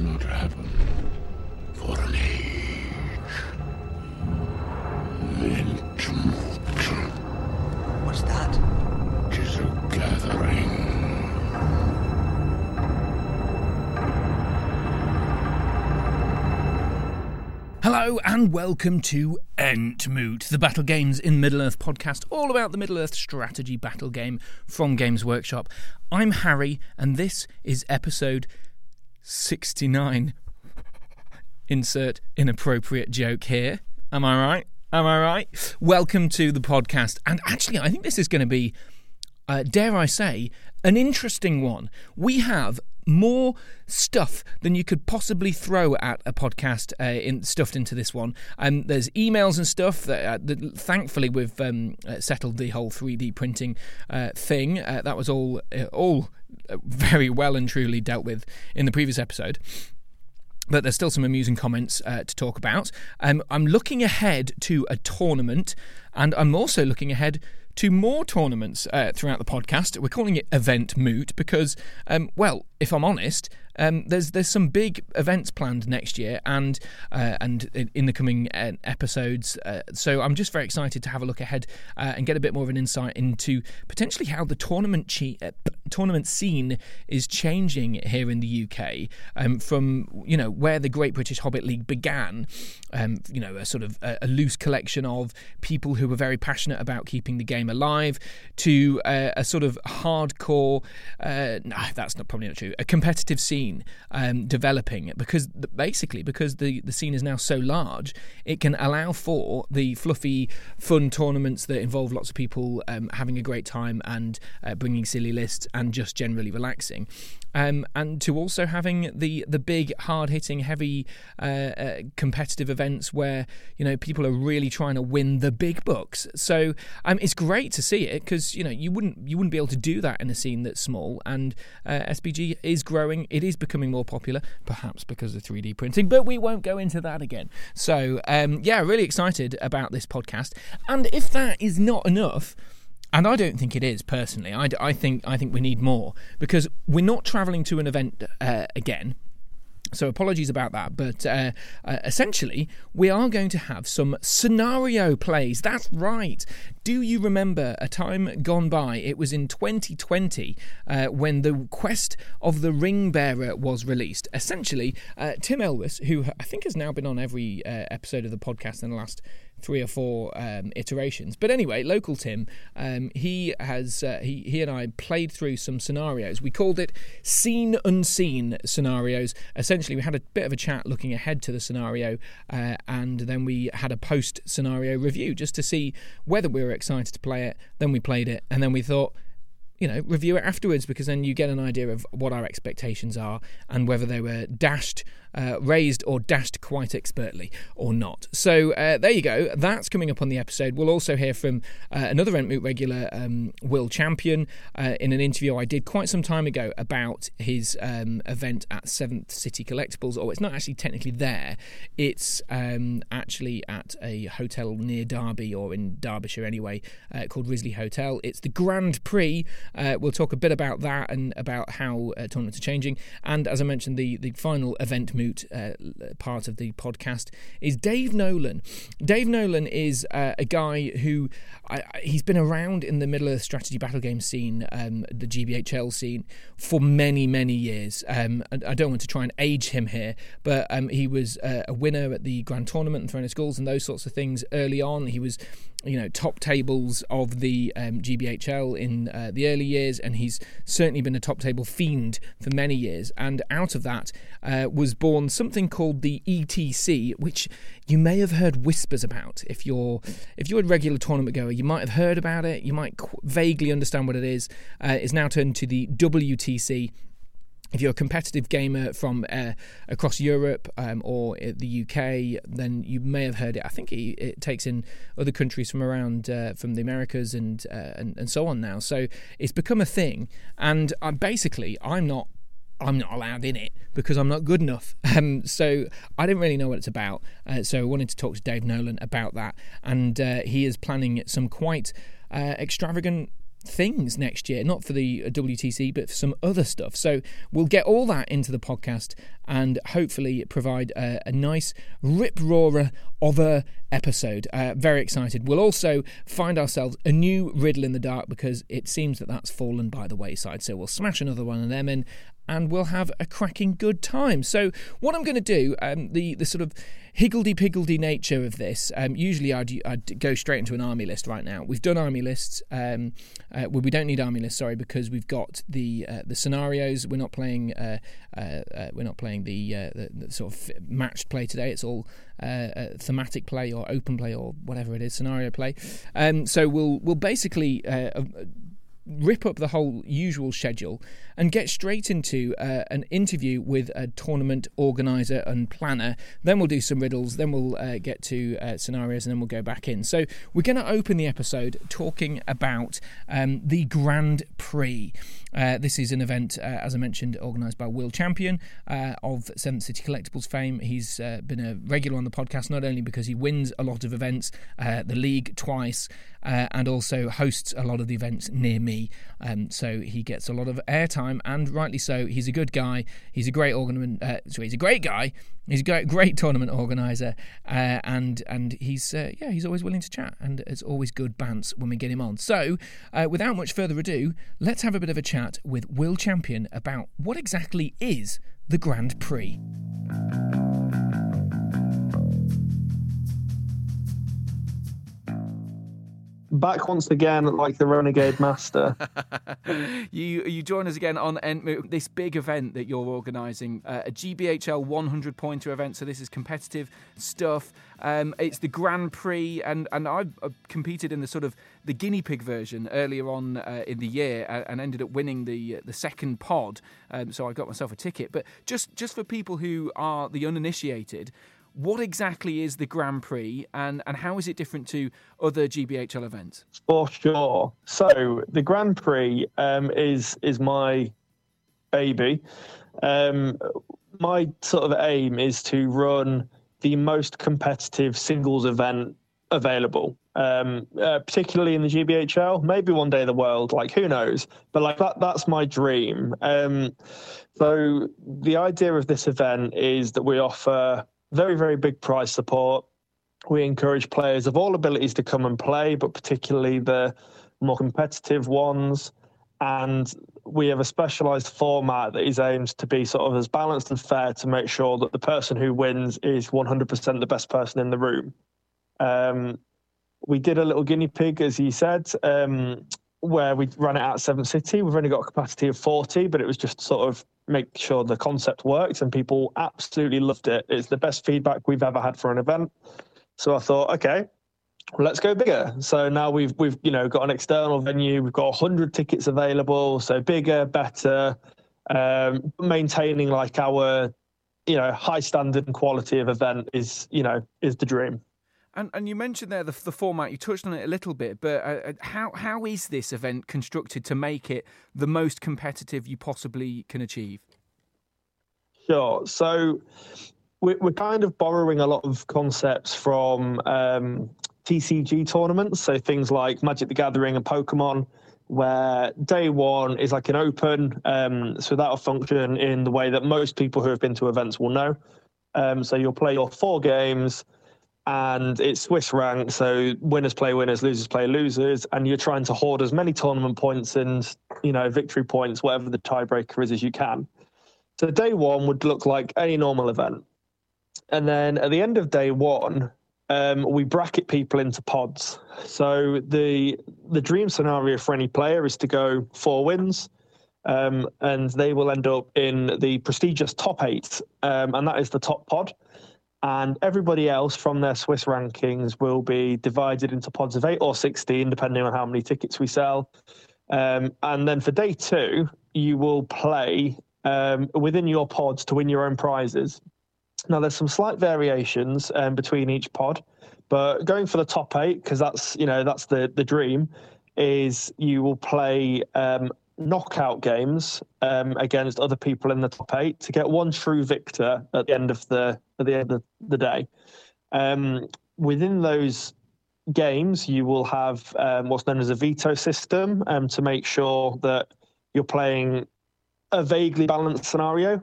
must not happen for an age. Entmoot. What's that? 'Tis a gathering. Hello and welcome to Entmoot, the Battle Games in Middle-earth podcast, all about the Middle-earth strategy battle game from Games Workshop. I'm Harry, and this is episode 69. Insert inappropriate joke here. Am I right? Welcome to the podcast. And actually, I think this is going to be, dare I say, an interesting one. We have more stuff than you could possibly throw at a podcast stuffed into this one. There's emails and stuff that thankfully we've settled the whole 3D printing thing. That was all very well and truly dealt with in the previous episode. But there's still some amusing comments to talk about. I'm looking ahead to a tournament, and I'm also looking ahead to more tournaments throughout the podcast. We're calling it Eventmoot because, if I'm honest, there's some big events planned next year and in the coming episodes. So I'm just very excited to have a look ahead and get a bit more of an insight into potentially how the tournament scene is changing here in the UK from where the Great British Hobbit League began. A sort of a loose collection of people who were very passionate about keeping the game alive, to a sort of hardcore, a competitive scene developing, because the scene is now so large, it can allow for the fluffy, fun tournaments that involve lots of people having a great time and bringing silly lists and just generally relaxing. And to also having the big, hard-hitting, heavy competitive events where, people are really trying to win the big bucks. So it's great to see it because, you wouldn't be able to do that in a scene that's small. And SBG is growing. It is becoming more popular, perhaps because of 3D printing, but we won't go into that again. So, really excited about this podcast. And if that is not enough... And I don't think it is, personally. I think we need more, because we're not travelling to an event again. So apologies about that, but essentially we are going to have some scenario plays. That's right. Do you remember a time gone by? It was in 2020 when the Quest of the Ring Bearer was released. Essentially, Tim Elwes, who I think has now been on every episode of the podcast in the last 3 or 4 iterations. But anyway, local Tim, he has he and I played through some scenarios. We called it Seen Unseen scenarios. Essentially, we had a bit of a chat looking ahead to the scenario, and then we had a post-scenario review just to see whether we were excited to play it. Then we played it, and then we thought, review it afterwards, because then you get an idea of what our expectations are and whether they were raised or dashed quite expertly or not. So there you go. That's coming up on the episode. We'll also hear from another Entmoot regular, Will Champion, in an interview I did quite some time ago about his event at Seventh City Collectibles. Or it's not actually technically there. It's actually at a hotel near Derby, or in Derbyshire anyway, called Risley Hotel. It's the Grand Prix. We'll talk a bit about that and about how tournaments are changing. And as I mentioned, the final Eventmoot part of the podcast is Dave Nolan. Dave Nolan is a guy who he's been around in the Middle Earth strategy battle game scene, the GBHL scene, for many, many years. And I don't want to try and age him here, but he was a winner at the Grand Tournament and Trona Skulls and those sorts of things early on. He was top tables of the GBHL in the early years, and he's certainly been a top table fiend for many years. And out of that was born something called the ETC, which you may have heard whispers about. If you're a regular tournament goer, you might have heard about it. You might vaguely understand what it is. It's now turned to the WTC. If you're a competitive gamer from across Europe or the UK, then you may have heard it. I think it takes in other countries from around, from the Americas and so on now. So it's become a thing, and I'm not allowed in it because I'm not good enough. So I didn't really know what it's about. So I wanted to talk to Dave Nolan about that, and he is planning some quite extravagant things next year, not for the WTC, but for some other stuff. So we'll get all that into the podcast and hopefully provide a nice rip-roarer of a episode. Very excited. We'll also find ourselves a new Riddle in the Dark, because it seems that that's fallen by the wayside. So we'll smash another one of them in and we'll have a cracking good time. So what I'm going to do, the sort of higgledy-piggledy nature of this, usually I'd go straight into an army list right now. We've done army lists. Well, we don't need army lists, sorry, because we've got the scenarios. We're not playing the sort of matched play today. It's all thematic play or open play or whatever it is, scenario play. So we'll basically rip up the whole usual schedule and get straight into an interview with a tournament organizer and planner. Then we'll do some riddles, then we'll get to scenarios, and then we'll go back in. So we're going to open the episode talking about the Grand Prix. This is an event, as I mentioned, organised by Will Champion of Seventh City Collectibles fame. He's been a regular on the podcast, not only because he wins a lot of events, the league twice, and also hosts a lot of the events near me. So he gets a lot of airtime, and rightly so. He's a good guy. He's a great he's a great guy. He's a great tournament organizer, and he's always willing to chat, and it's always good bants when we get him on. So, without much further ado, let's have a bit of a chat with Will Champion about what exactly is the Grand Prix. Back once again, like the renegade master. You join us again on Entmoot, this big event that you're organising, a GBHL 100-pointer event. So this is competitive stuff. It's the Grand Prix, and I competed in the sort of the guinea pig version earlier on in the year, and ended up winning the second pod. So I got myself a ticket. But just for people who are the uninitiated, what exactly is the Grand Prix, and how is it different to other GBHL events? For sure. So the Grand Prix is my baby. My sort of aim is to run the most competitive singles event available, particularly in the GBHL. Maybe one day the world, like who knows? But like that's my dream. So the idea of this event is that we offer very, very big prize support. We encourage players of all abilities to come and play, but particularly the more competitive ones. And we have a specialised format that is aimed to be sort of as balanced and fair to make sure that the person who wins is 100% the best person in the room. We did a little guinea pig, as you said, where we ran it at Seventh City. We've only got a capacity of 40, but it was just sort of make sure the concept works, and people absolutely loved it. It's the best feedback we've ever had for an event. So I thought, okay, let's go bigger. So now we've got an external venue. We've got 100 tickets available. So bigger, better, maintaining like our high standard and quality of event is the dream. And you mentioned there the format. You touched on it a little bit, but how is this event constructed to make it the most competitive you possibly can achieve? Sure. So we're kind of borrowing a lot of concepts from TCG tournaments, so things like Magic the Gathering and Pokemon, where day one is like an open, so that'll function in the way that most people who have been to events will know. So you'll play your 4 games, and it's Swiss ranked, so winners play winners, losers play losers, and you're trying to hoard as many tournament points and, victory points, whatever the tiebreaker is, as you can. So day one would look like any normal event. And then at the end of day one, we bracket people into pods. So the dream scenario for any player is to go 4 wins, and they will end up in the prestigious top 8, and that is the top pod. And everybody else from their Swiss rankings will be divided into pods of 8 or 16, depending on how many tickets we sell. And then for day 2, you will play within your pods to win your own prizes. Now, there's some slight variations between each pod, but going for the top 8, because that's the dream, is you will play knockout games against other people in the top 8 to get one true victor at the end of the day. Within those games, you will have what's known as a veto system to make sure that you're playing a vaguely balanced scenario.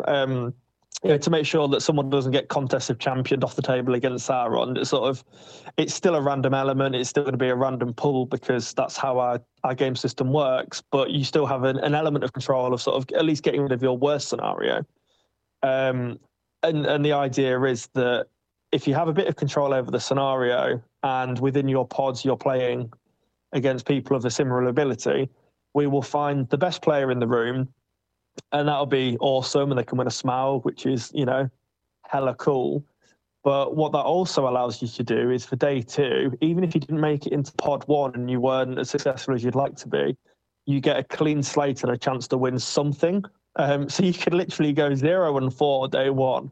You know, to make sure that someone doesn't get Contest of Champions off the table against Sauron. It's sort of, it's still a random element. It's still going to be a random pull because that's how our game system works. But you still have an element of control of sort of at least getting rid of your worst scenario. And the idea is that if you have a bit of control over the scenario and within your pods you're playing against people of a similar ability, we will find the best player in the room. And that'll be awesome, and they can win a Smaug, which is, you know, hella cool. But what that also allows you to do is for day two, even if you didn't make it into pod one and you weren't as successful as you'd like to be, you get a clean slate and a chance to win something. So you could literally go 0-4 day one.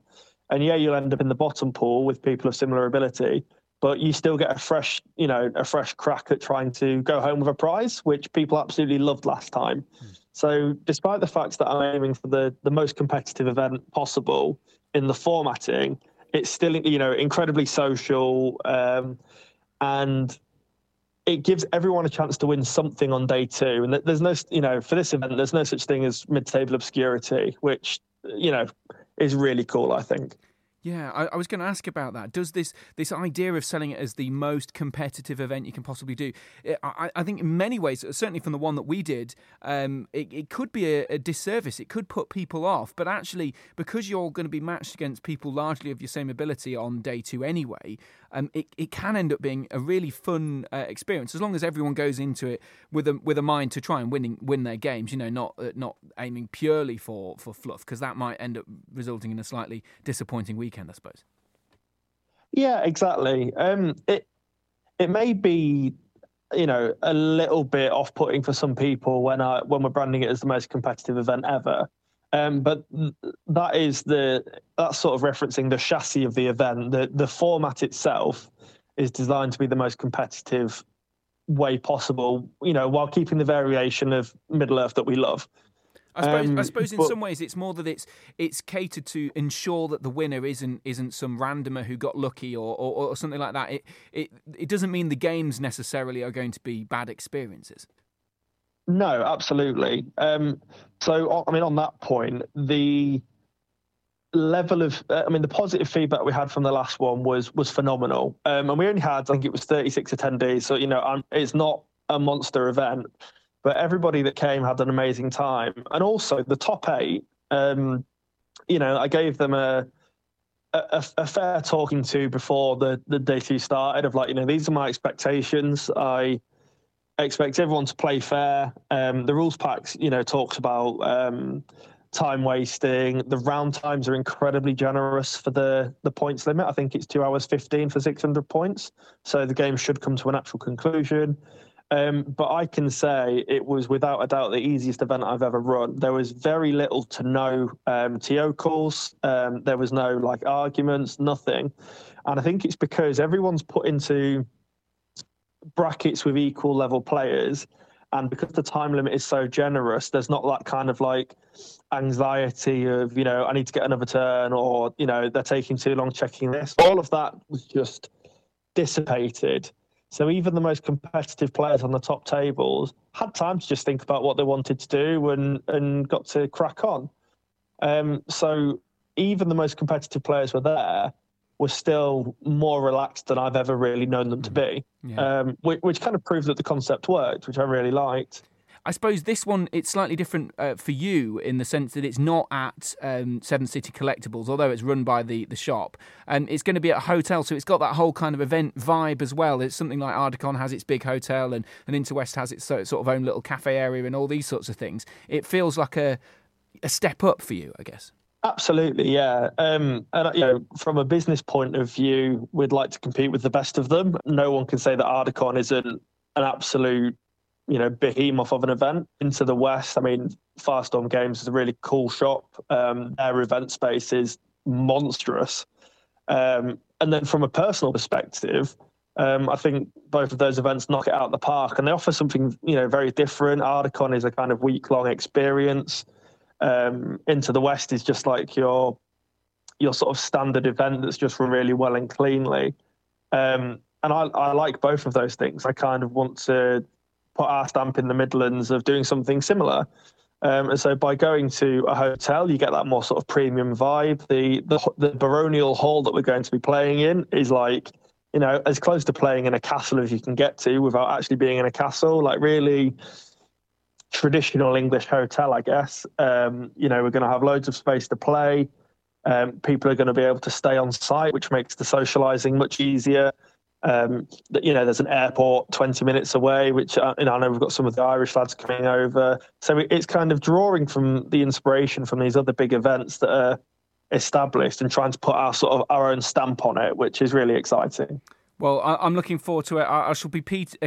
And yeah, you'll end up in the bottom pool with people of similar ability, but you still get a fresh crack at trying to go home with a prize, which people absolutely loved last time. So despite the fact that I'm aiming for the most competitive event possible in the formatting, it's still, you know, incredibly social, and it gives everyone a chance to win something on day two. And there's no, you know, for this event, there's no such thing as mid-table obscurity, which, you know, is really cool, I think. Yeah, I was going to ask about that. Does this idea of selling it as the most competitive event you can possibly do, I think in many ways, certainly from the one that we did, it could be a disservice. It could put people off. But actually, because you're going to be matched against people largely of your same ability on day two anyway, it can end up being a really fun experience, as long as everyone goes into it with a mind to try and win their games. You know, not aiming purely for fluff, because that might end up resulting in a slightly disappointing weekend, I suppose. Yeah, exactly. It may be, you know, a little bit off-putting for some people when we're branding it as the most competitive event ever. But that is that's sort of referencing the chassis of the event. The format itself is designed to be the most competitive way possible, you know, while keeping the variation of Middle Earth that we love. I suppose in some ways it's more that it's catered to ensure that the winner isn't some randomer who got lucky or something like that. It doesn't mean the games necessarily are going to be bad experiences. No, absolutely. So I mean, on that point, the level of the positive feedback we had from the last one was phenomenal. And we only had, I think it was 36 attendees. So, you know, it's not a monster event. But everybody that came had an amazing time. And also the top eight, you know, I gave them a fair talking to before the day two started of, like, you know, these are my expectations. I expect everyone to play fair. The rules packs, you know, talks about time wasting. The round times are incredibly generous for the points limit. I think it's 2 hours 15 for 600 points. So the game should come to a natural conclusion. But I can say it was without a doubt the easiest event I've ever run. There was very little to no TO calls. There was no, like, arguments, nothing. And I think it's because everyone's put into brackets with equal level players. And because the time limit is so generous, there's not that kind of, like, anxiety of, you know, I need to get another turn, or, you know, they're taking too long checking this. All of that was just dissipated. So even the most competitive players on the top tables had time to just think about what they wanted to do and got to crack on. So even the most competitive players were still more relaxed than I've ever really known them to be, yeah. Which kind of proved that the concept worked, which I really liked. I suppose this one, it's slightly different for you in the sense that it's not at Seventh City Collectibles, although it's run by the shop. It's going to be at a hotel, so it's got that whole kind of event vibe as well. It's something like Articon has its big hotel and Into the West has its sort of own little cafe area and all these sorts of things. It feels like a step up for you, I guess. Absolutely, yeah. And, you know, from a business point of view, we'd like to compete with the best of them. No one can say that Articon isn't an absolute, you know, behemoth of an event. Into the West, I mean, Firestorm Games is a really cool shop. Their event space is monstrous. And then from a personal perspective, I think both of those events knock it out of the park, and they offer something, you know, very different. Articon is a kind of week-long experience. Into the West is just like your sort of standard event that's just run really well and cleanly. And I like both of those things. I kind of want to put our stamp in the Midlands of doing something similar. And so by going to a hotel, you get that more sort of premium vibe. The baronial hall that we're going to be playing in is like, you know, as close to playing in a castle as you can get to without actually being in a castle, like really traditional English hotel, I guess. You know, we're going to have loads of space to play. People are going to be able to stay on site, which makes the socializing much easier. You know, there's an airport 20 minutes away, which you know, I know we've got some of the Irish lads coming over. So it's kind of drawing from the inspiration from these other big events that are established and trying to put our sort of our own stamp on it, which is really exciting. Well, I'm looking forward to it. I shall be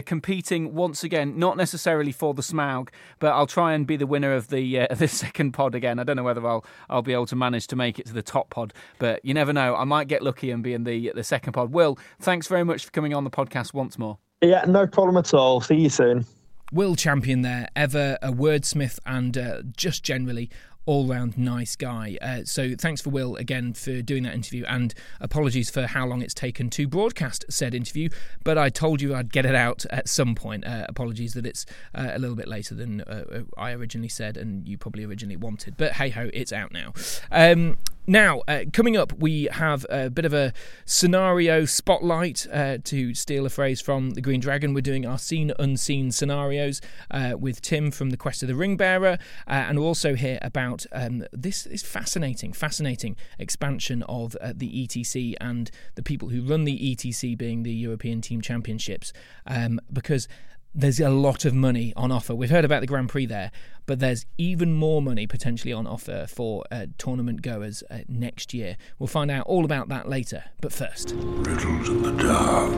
competing once again, not necessarily for the Smaug, but I'll try and be the winner of the second pod again. I don't know whether I'll be able to manage to make it to the top pod, but you never know. I might get lucky and be in the second pod. Will, thanks very much for coming on the podcast once more. Yeah, no problem at all. See you soon. Will Champion there, ever a wordsmith and just generally all-round nice guy. So thanks for Will again for doing that interview, and apologies for how long it's taken to broadcast said interview, but I told you I'd get it out at some point. Apologies that it's a little bit later than I originally said and you probably originally wanted, but hey-ho, it's out now. Now, coming up, we have a bit of a scenario spotlight, to steal a phrase from The Green Dragon. We're doing our Seen Unseen scenarios with Tim from the Quest of the Ring Bearer, and we'll also hear about this is fascinating expansion of the ETC and the people who run the ETC, being the European Team Championships, because there's a lot of money on offer. We've heard about the Grand Prix there, but there's even more money potentially on offer for tournament goers next year. We'll find out all about that later, but first... Riddles in the dark.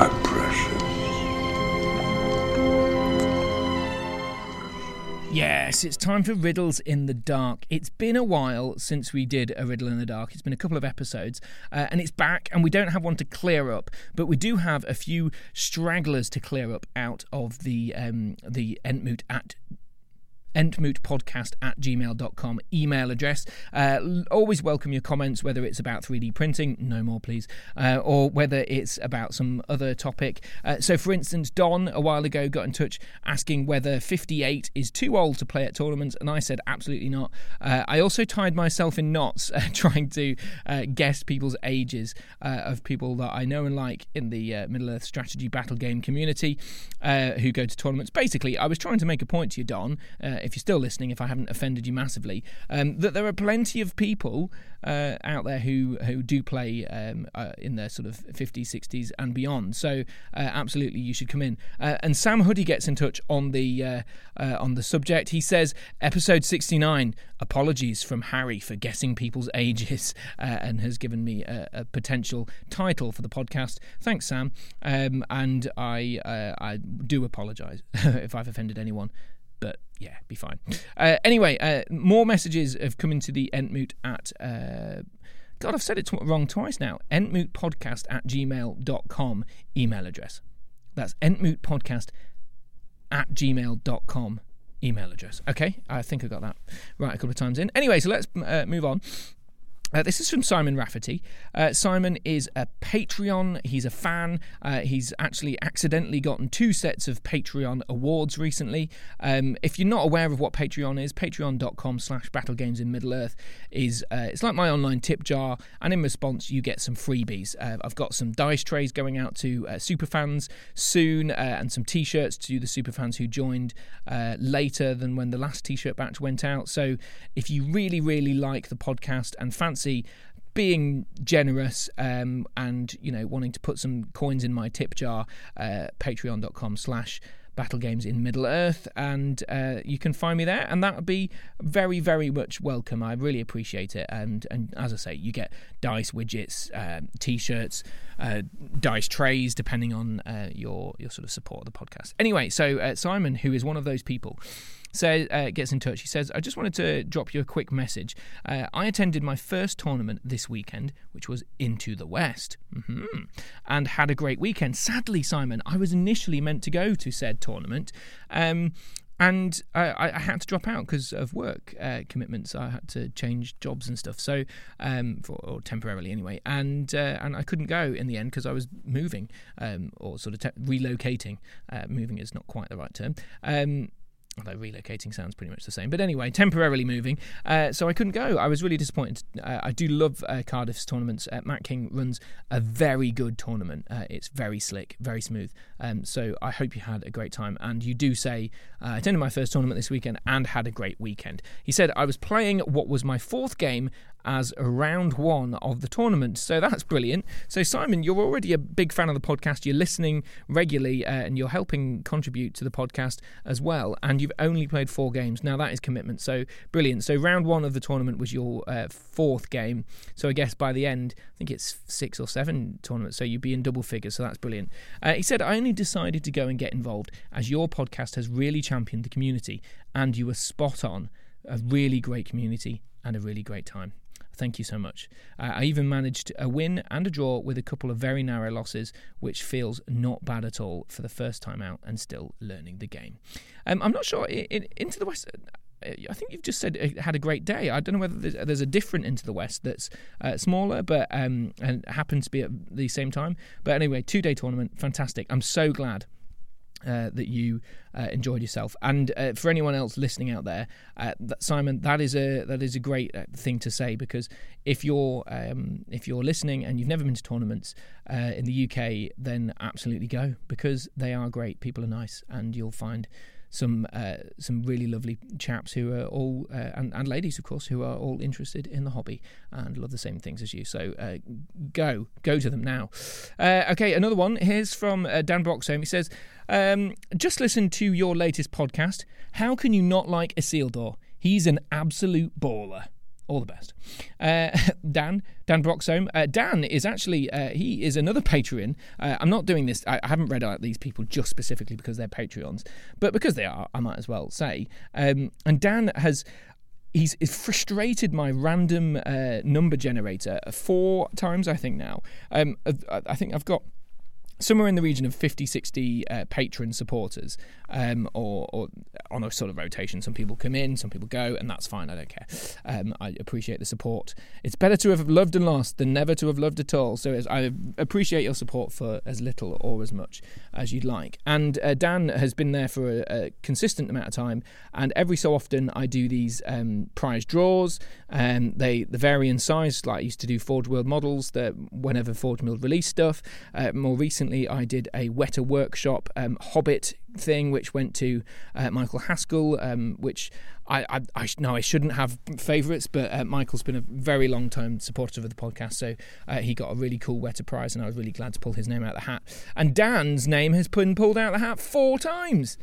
I'm precious. Yes, it's time for Riddles in the Dark. It's been a while since we did a Riddle in the Dark. It's been a couple of episodes, and it's back, and we don't have one to clear up, but we do have a few stragglers to clear up out of the Entmoot at entmootpodcast@gmail.com email address. Always welcome your comments, whether it's about 3D printing, no more please, or whether it's about some other topic. So for instance, Don a while ago got in touch asking whether 58 is too old to play at tournaments, and I said absolutely not. I also tied myself in knots trying to guess people's ages of people that I know and like in the Middle Earth strategy battle game community who go to tournaments. Basically, I was trying to make a point to you, Don, if you're still listening, if I haven't offended you massively, that there are plenty of people out there who do play in their sort of 50s, 60s and beyond. So absolutely, you should come in. And Sam Hoodie gets in touch on the subject. He says, episode 69, apologies from Harry for guessing people's ages, and has given me a potential title for the podcast. Thanks, Sam. And I do apologise if I've offended anyone. But yeah, be fine. Anyway, more messages have come into the Entmoot at... God, I've said it wrong twice now. entmootpodcast@gmail.com email address. That's entmootpodcast@gmail.com email address. Okay, I think I got that right a couple of times in. Anyway, so let's move on. This is from Simon Rafferty. Simon is a Patreon. He's a fan. He's actually accidentally gotten 2 sets of Patreon awards recently. If you're not aware of what Patreon is, patreon.com/battlegamesinmiddleearth is it's like my online tip jar, and in response you get some freebies. I've got some dice trays going out to superfans soon, and some t-shirts to the superfans who joined later than when the last t-shirt batch went out. So if you really, really like the podcast and fancy being generous, and you know, wanting to put some coins in my tip jar, patreon.com/battlegamesinmiddleearth, and you can find me there, and that would be very, very much welcome. I really appreciate it, and as I say, you get dice widgets, t-shirts, dice trays, depending on your sort of support of the podcast. Anyway, so Simon, who is one of those people, so gets in touch. He says, I just wanted to drop you a quick message. I attended my first tournament this weekend, which was Into the West, and had a great weekend. Sadly, Simon, I was initially meant to go to said tournament, And I had to drop out because of work commitments. I had to change jobs and stuff, so or temporarily anyway. And I couldn't go in the end because I was moving, or sort of relocating. Moving is not quite the right term. Although relocating sounds pretty much the same. But anyway, temporarily moving. So I couldn't go. I was really disappointed. I do love Cardiff's tournaments. Matt King runs a very good tournament. It's very slick, very smooth. So I hope you had a great time. And you do say, I attended my first tournament this weekend and had a great weekend. He said, I was playing what was my fourth game as round one of the tournament. So that's brilliant. So Simon, you're already a big fan of the podcast. You're listening regularly and you're helping contribute to the podcast as well. And you've only played four games. Now that is commitment. So brilliant. So round one of the tournament was your fourth game. So I guess by the end, I think it's 6 or 7 tournaments. So you'd be in double figures. So that's brilliant. He said, I only decided to go and get involved as your podcast has really championed the community. And you were spot on. A really great community and a really great time. Thank you so much. I even managed a win and a draw with a couple of very narrow losses, which feels not bad at all for the first time out and still learning the game. I'm not sure. Into the West, I think you've just said it had a great day. I don't know whether there's a different Into the West that's smaller, but and happens to be at the same time. But anyway, 2-day tournament, fantastic. I'm so glad that you enjoyed yourself, and for anyone else listening out there, Simon, that is a great thing to say, because if you're listening and you've never been to tournaments in the UK, then absolutely go, because they are great. People are nice, and you'll find some really lovely chaps who are all and ladies, of course, who are all interested in the hobby and love the same things as you. So go to them now. Okay, another one. Here's from Dan Broxholm. He says, just listen to your latest podcast. How can you not like Isildur? He's an absolute baller. All the best. Dan Broxholm. Dan is actually, he is another Patreon. I'm not doing this, I haven't read out these people just specifically because they're Patreons, but because they are, I might as well say. And Dan has... He's frustrated my random number generator 4 times, I think, now. I think I've got somewhere in the region of 50, 60 patron supporters, or on a sort of rotation. Some people come in, some people go, and that's fine. I don't care. I appreciate the support. It's better to have loved and lost than never to have loved at all. So I appreciate your support for as little or as much as you'd like. And Dan has been there for a consistent amount of time, and every so often I do these prize draws. They vary in size. Like I used to do Forge World models that whenever Forge World released stuff. More recently I did a Weta Workshop Hobbit thing, which went to Michael Haskell, which I shouldn't have favourites, but Michael's been a very long time supporter of the podcast, so he got a really cool Weta prize, and I was really glad to pull his name out of the hat. And Dan's name has been pulled out of the hat 4 times.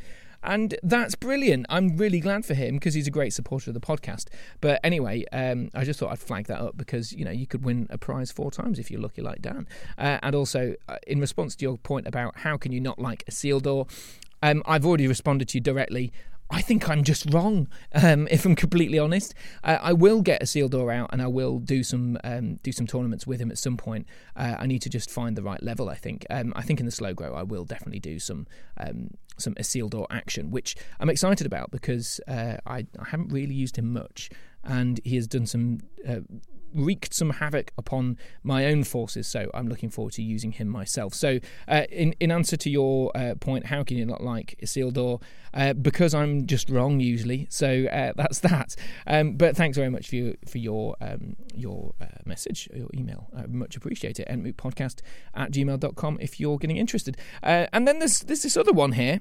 And that's brilliant. I'm really glad for him because he's a great supporter of the podcast. But anyway, I just thought I'd flag that up because, you know, you could win a prize 4 times if you're lucky like Dan. And also, in response to your point about how can you not like Isildur, I've already responded to you directly. I think I'm just wrong, if I'm completely honest. I will get Isildur out, and I will do some tournaments with him at some point. I need to just find the right level, I think. I think in the slow grow I will definitely do some Isildur action, which I'm excited about because I haven't really used him much, and he has done some... wreaked some havoc upon my own forces, so I'm looking forward to using him myself. So in answer to your point, how can you not like Isildur? Because I'm just wrong usually, so that's that. But thanks very much for your message, your email. I much appreciate it. entmootpodcast@gmail.com if you're getting interested. And then there's this other one here.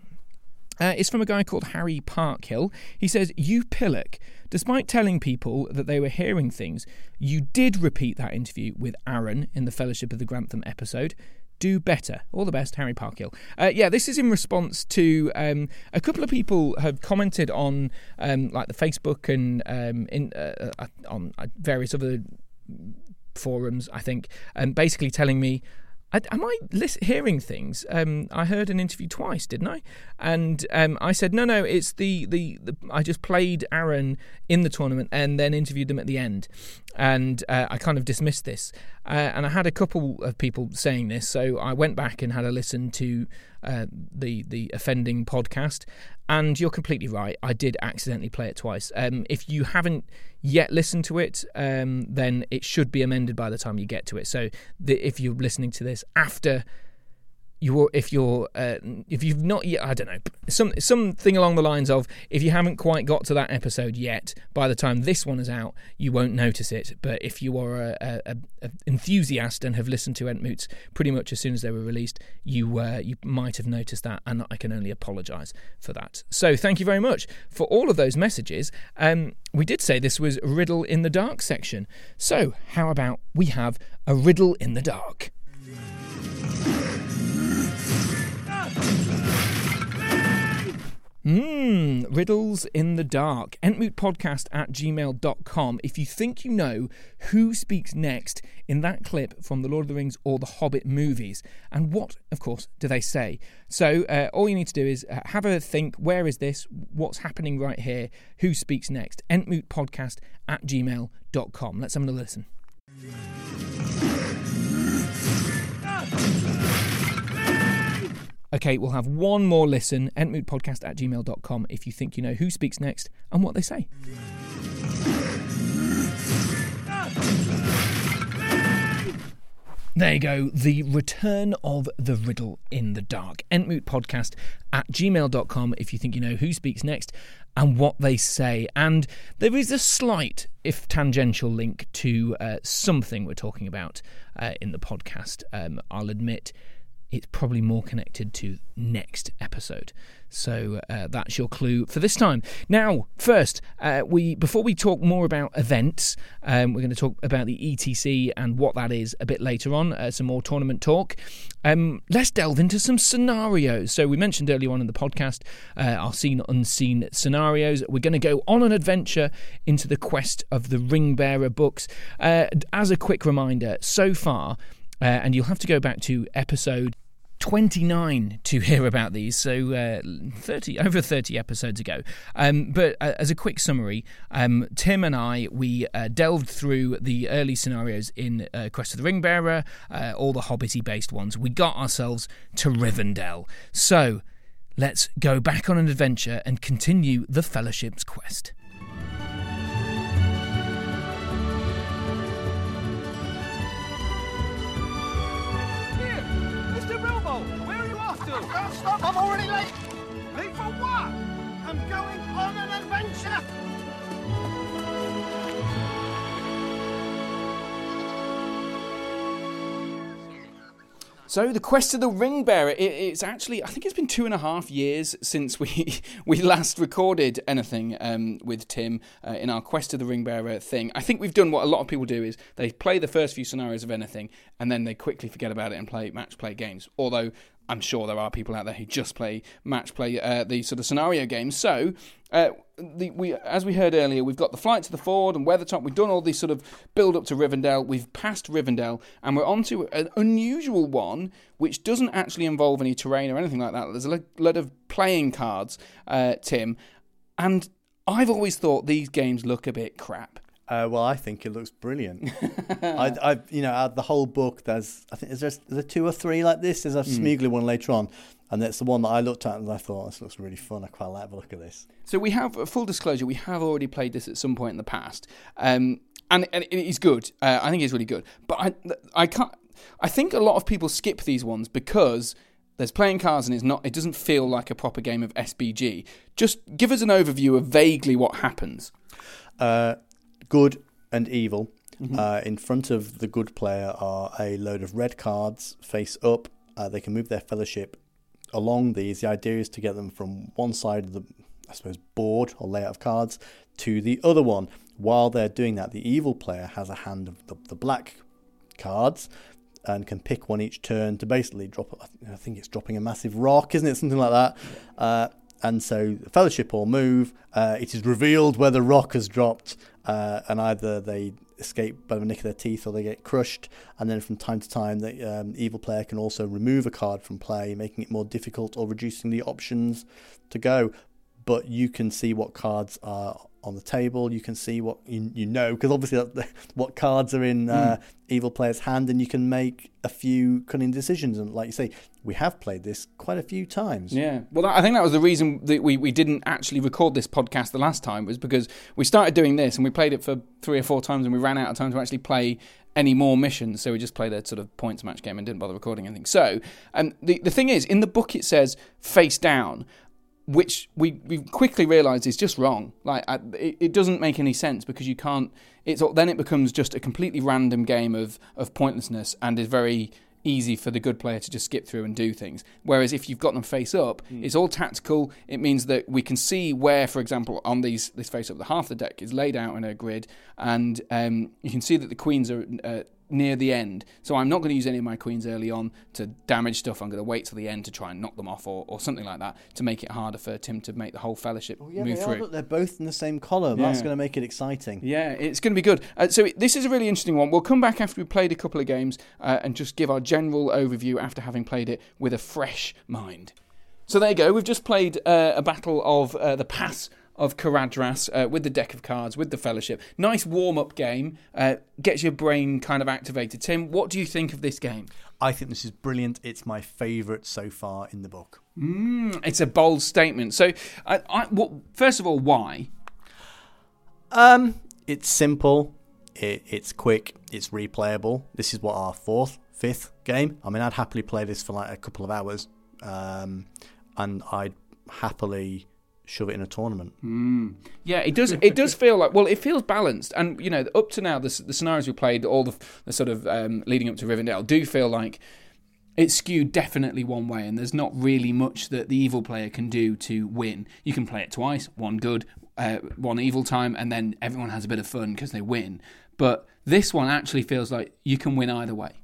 It's from a guy called Harry Parkhill. He says, you pillock. Despite telling people that they were hearing things, you did repeat that interview with Aaron in the Fellowship of the Grantham episode. Do better. All the best, Harry Parkhill. Yeah, this is in response to a couple of people have commented on like the Facebook and on various other forums, I think, and basically telling me, am I hearing things? I heard an interview twice, didn't I? And I said, no, it's the I just played Aaron in the tournament and then interviewed them at the end. And I kind of dismissed this. And I had a couple of people saying this, so I went back and had a listen to the offending podcast. And you're completely right. I did accidentally play it twice. If you haven't yet listened to it, then it should be amended by the time you get to it. So if you're listening to this after... if you've not yet, I don't know, something along the lines of, if you haven't quite got to that episode yet, by the time this one is out, you won't notice it. But if you are a enthusiast and have listened to Entmoots pretty much as soon as they were released, you might have noticed that, and I can only apologise for that. So thank you very much for all of those messages. We did say this was Riddle in the Dark section, so how about we have a Riddle in the Dark? Riddles in the Dark. entmootpodcast@gmail.com. If you think you know who speaks next in that clip from The Lord of the Rings or The Hobbit movies, and what, of course, do they say? So all you need to do is have a think, where is this? What's happening right here? Who speaks next? entmootpodcast@gmail.com. Let's have another listen. Okay, we'll have one more listen. entmootpodcast@gmail.com if you think you know who speaks next and what they say. There you go, the return of the Riddle in the Dark. entmootpodcast@gmail.com if you think you know who speaks next and what they say. And there is a slight, if tangential, link to something we're talking about in the podcast. I'll admit, it's probably more connected to next episode. So that's your clue for this time. Now, first, before we talk more about events, we're going to talk about the ETC and what that is a bit later on, some more tournament talk. Let's delve into some scenarios. So we mentioned earlier on in the podcast our Seen Unseen scenarios. We're going to go on an adventure into the Quest of the Ring Bearer books. As a quick reminder, so far... and you'll have to go back to episode 29 to hear about these, so over 30 episodes ago. But as a quick summary, Tim and I, we delved through the early scenarios in Quest of the Ring Bearer, all the Hobbity-based ones. We got ourselves to Rivendell. So let's go back on an adventure and continue the Fellowship's quest. Don't stop, I'm already late! Late for what? I'm going on an adventure! So, the Quest of the Ring Bearer, it's actually, I think it's been 2.5 years since we last recorded anything with Tim in our Quest of the Ring Bearer thing. I think we've done what a lot of people do, is they play the first few scenarios of anything, and then they quickly forget about it and play match-play games. Although, I'm sure there are people out there who just play match-play, these sort of scenario games. So, as we heard earlier, we've got the flight to the Ford and Weathertop. We've done all these sort of build-up to Rivendell. We've passed Rivendell, and we're on to an unusual one, which doesn't actually involve any terrain or anything like that. There's a lot of playing cards, Tim. And I've always thought these games look a bit crap. Well, I think it looks brilliant. Out of the whole book, there's 2 or 3 like this. There's a smuggly one later on, and that's the one that I looked at and I thought, this looks really fun. I quite like the look of this. So we have, full disclosure, we have already played this at some point in the past, and it is good. I think it's really good. But I can't. I think a lot of people skip these ones because there's playing cards and it doesn't feel like a proper game of SBG. Just give us an overview of vaguely what happens. Good and evil. Mm-hmm. In front of the good player are a load of red cards, face up. They can move their fellowship along these. The idea is to get them from one side of the, I suppose, board or layout of cards to the other one. While they're doing that, the evil player has a hand of the black cards and can pick one each turn to basically drop, I think it's dropping a massive rock, isn't it? Something like that. And so fellowship or move, it is revealed where the rock has dropped, and either they escape by the nick of their teeth or they get crushed. And then from time to time, the evil player can also remove a card from play, making it more difficult or reducing the options to go. But you can see what cards are on the table. You can see what you know, because obviously what cards are in evil player's hand, and you can make a few cunning decisions. And like you say, we have played this quite a few times. Yeah. Well, I think that was the reason that we didn't actually record this podcast the last time, was because we started doing this and we played it for 3 or 4 times and we ran out of time to actually play any more missions, so we just played a sort of points match game and didn't bother recording anything. So the thing is, in the book it says face down, which we quickly realised is just wrong. Like, it doesn't make any sense, because you can't... Then it becomes just a completely random game of pointlessness, and is very easy for the good player to just skip through and do things. Whereas if you've got them face up, it's all tactical. It means that we can see where, for example, on this face up, the half the deck is laid out in a grid, and you can see that the queens are... near the end, so I'm not going to use any of my queens early on to damage stuff. I'm going to wait till the end to try and knock them off, or something like that, to make it harder for Tim to make the whole fellowship move through. Look, they're both in the same column. Yeah. That's going to make it exciting. Yeah, it's going to be good. So this is a really interesting one. We'll come back after we've played a couple of games and just give our general overview after having played it with a fresh mind. So there you go. We've just played a battle of the Pass of Caradhras with the deck of cards, with the Fellowship. Nice warm-up game. Gets your brain kind of activated. Tim, what do you think of this game? I think this is brilliant. It's my favourite so far in the book. It's a bold statement. So, first of all, why? It's simple. It's quick. It's replayable. This is what, our fifth game? I mean, I'd happily play this for like a couple of hours. And I'd happily... shove it in a tournament. Yeah, it does feel like, well, it feels balanced, and you know, up to now the scenarios we played, all the sort of leading up to Rivendell, do feel like it's skewed definitely one way, and there's not really much that the evil player can do to win. You can play it twice, one good, one evil time, and then everyone has a bit of fun because they win. But this one actually feels like you can win either way.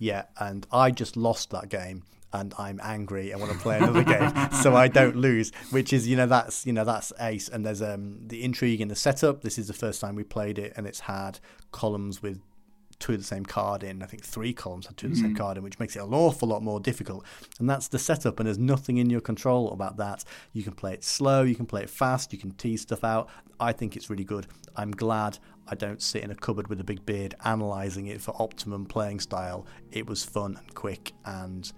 Yeah, and I just lost that game, and I'm angry and want to play another game so I don't lose, which is, that's ace. And there's the intrigue in the setup. This is the first time we played it, and it's had columns with two of the same card in. I think 3 columns had two of the same card in, which makes it an awful lot more difficult. And that's the setup, and there's nothing in your control about that. You can play it slow, you can play it fast, you can tease stuff out. I think it's really good. I'm glad I don't sit in a cupboard with a big beard analysing it for optimum playing style. It was fun and quick and...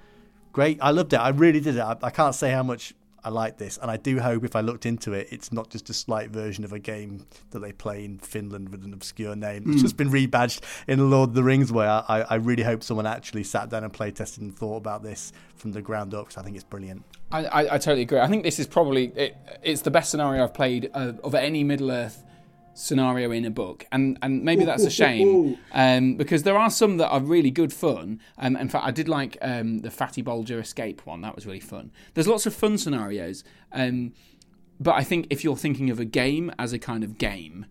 great. I loved it. I really did it. I can't say how much I liked this, and I do hope if I looked into it, it's not just a slight version of a game that they play in Finland with an obscure name. It's just been rebadged in Lord of the Rings way. I really hope someone actually sat down and play tested and thought about this from the ground up, because I think it's brilliant. I totally agree. I think this is probably, it's the best scenario I've played of any Middle Earth scenario in a book, and maybe that's a shame, because there are some that are really good fun. In fact, I did like the Fatty Bolger escape one. That was really fun. There's lots of fun scenarios, but I think if you're thinking of a game as a kind of game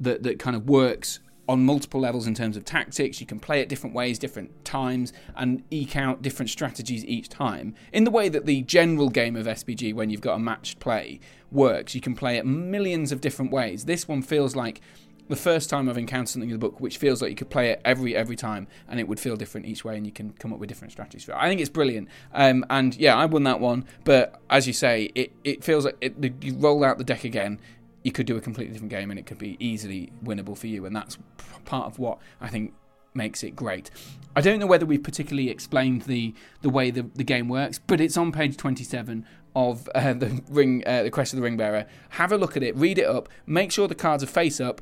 that kind of works on multiple levels in terms of tactics, you can play it different ways, different times, and eke out different strategies each time. In the way that the general game of SPG, when you've got a matched play, works, you can play it millions of different ways. This one feels like the first time I've encountered something in the book which feels like you could play it every time, and it would feel different each way, and you can come up with different strategies for it. I think it's brilliant. And yeah, I won that one, but as you say, it feels like you roll out the deck again. You could do a completely different game and it could be easily winnable for you, and that's part of what I think makes it great. I don't know whether we've particularly explained the way the game works, but it's on page 27 of the Quest of the Ring Bearer. Have a look at it, read it up, make sure the cards are face up.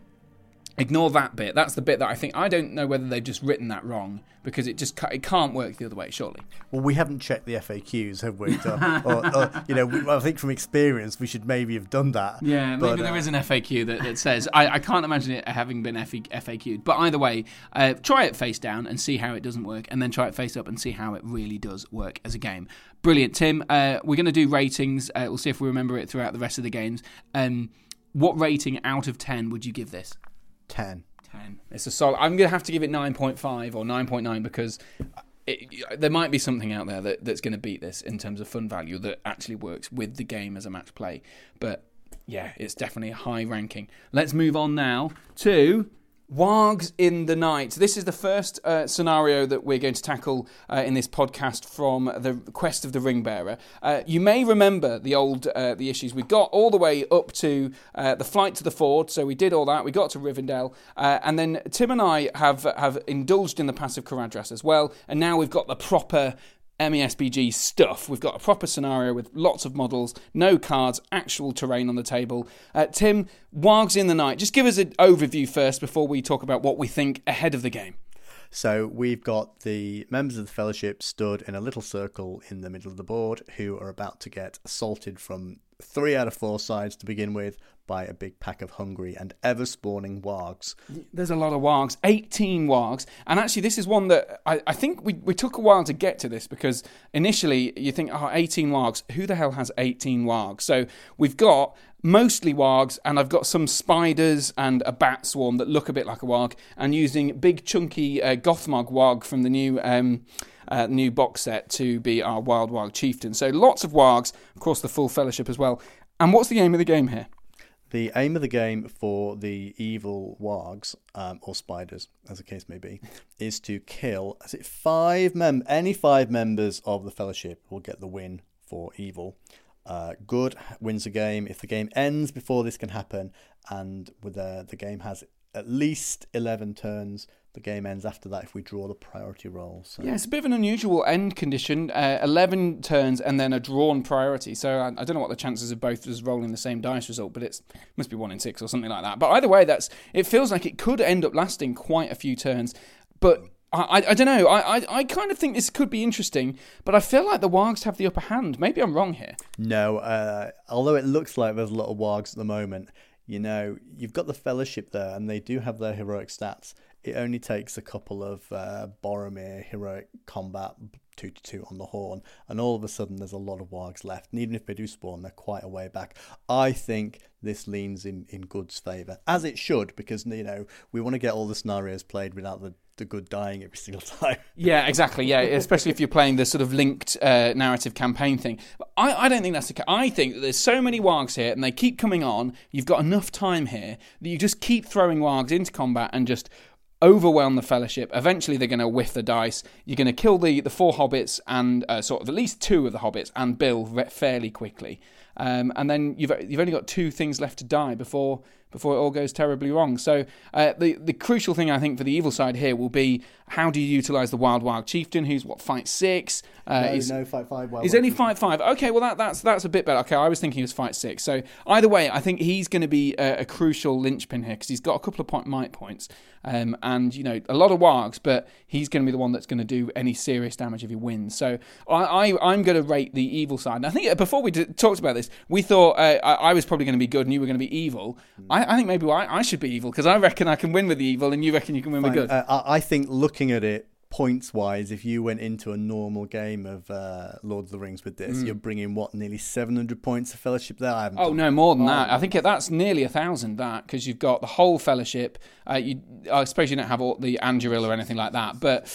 Ignore that bit. That's the bit that I think... I don't know whether they've just written that wrong, because it can't work the other way, surely. Well, we haven't checked the FAQs, have we? I think from experience, we should maybe have done that. Yeah, but, maybe there is an FAQ that says... I can't imagine it having been FAQ'd. But either way, try it face down and see how it doesn't work, and then try it face up and see how it really does work as a game. Brilliant. Tim, we're going to do ratings. We'll see if we remember it throughout the rest of the games. What rating out of 10 would you give this? 10. It's a solid. I'm going to have to give it 9.5 or 9.9, because there might be something out there that's going to beat this in terms of fun value that actually works with the game as a match play. But yeah, it's definitely a high ranking. Let's move on now to Wargs in the Night. This is the first scenario that we're going to tackle in this podcast from the Quest of the Ring Bearer. You may remember the old the issues. We got all the way up to the flight to the Ford, so we did all that. We got to Rivendell, and then Tim and I have indulged in the passive Caradhras as well, and now we've got the proper MESBG stuff. We've got a proper scenario with lots of models, no cards, actual terrain on the table. Tim, Wargs in the Night. Just give us an overview first before we talk about what we think ahead of the game. So we've got the members of the Fellowship stood in a little circle in the middle of the board who are about to get assaulted from 3 out of 4 sides to begin with by a big pack of hungry and ever-spawning wargs. There's a lot of wargs, 18 wargs. And actually, this is one that I think we took a while to get to this, because initially you think, 18 wargs. Who the hell has 18 wargs? So we've got mostly wargs, and I've got some spiders and a bat swarm that look a bit like a warg, and using big, chunky Gothmog warg from the new box set to be our Wild Warg Chieftain. So lots of wargs, of course the full Fellowship as well. And what's the aim of the game here? The aim of the game for the evil wargs, or spiders, as the case may be, is to kill any 5 members of the Fellowship will get the win for evil. Good wins the game if the game ends before this can happen, and with the game has at least 11 turns. The game ends after that if we draw the priority roll. So. Yeah, it's a bit of an unusual end condition. 11 turns and then a drawn priority. So I don't know what the chances of both is rolling the same dice result, but it must be 1 in 6 or something like that. But either way, it feels like it could end up lasting quite a few turns. But I don't know. I kind of think this could be interesting, but I feel like the wargs have the upper hand. Maybe I'm wrong here. No, although it looks like there's a lot of wargs at the moment. You know, you've got the Fellowship there, and they do have their heroic stats. It only takes a couple of Boromir heroic combat 2-2 on the horn, and all of a sudden there's a lot of wargs left. And even if they do spawn, they're quite a way back. I think this leans in good's favour, as it should, because, you know, we want to get all the scenarios played without the good dying every single time. Yeah, exactly. Yeah, especially if you're playing the sort of linked narrative campaign thing. But I don't think that's the case. I think that there's so many wargs here and they keep coming on. You've got enough time here that you just keep throwing wargs into combat and just overwhelm the Fellowship. Eventually they're going to whiff the dice. You're going to kill the 4 hobbits and sort of at least 2 of the hobbits and Bill fairly quickly, and then you've only got 2 things left to die before it all goes terribly wrong. So the crucial thing, I think, for the evil side here will be, how do you utilise the Wild Warg Chieftain, who's fight 6? Fight 5. He's only fight 5. Okay, well that's a bit better. Okay, I was thinking it was fight 6. So either way, I think he's going to be a crucial linchpin here, because he's got a couple of might points, and you know, a lot of wargs, but he's going to be the one that's going to do any serious damage if he wins. So I'm going to rate the evil side. And I think before we talked about this, we thought I was probably going to be good and you were going to be evil. I think maybe I should be evil, because I reckon I can win with the evil and you reckon you can win with good. I think looking at it points-wise, if you went into a normal game of Lord of the Rings with this, you're bringing, nearly 700 points of Fellowship there? More than that. I think that's nearly 1,000, that, because you've got the whole Fellowship. I suppose you don't have all the Anduril or anything like that, but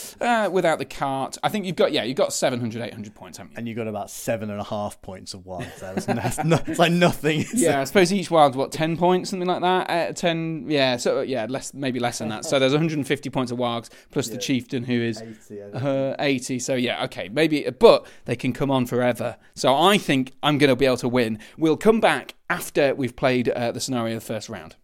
without the cart, I think you've got 700, 800 points, haven't you? And you've got about 7.5 points of wargs there. It's like nothing. I suppose each wild's, 10 points, something like that? 10, yeah, so yeah, maybe less than that. So there's 150 points of wargs, plus the Chieftain, who is 80, so yeah, okay, maybe, but they can come on forever. So I think I'm going to be able to win. We'll come back after we've played the scenario the first round.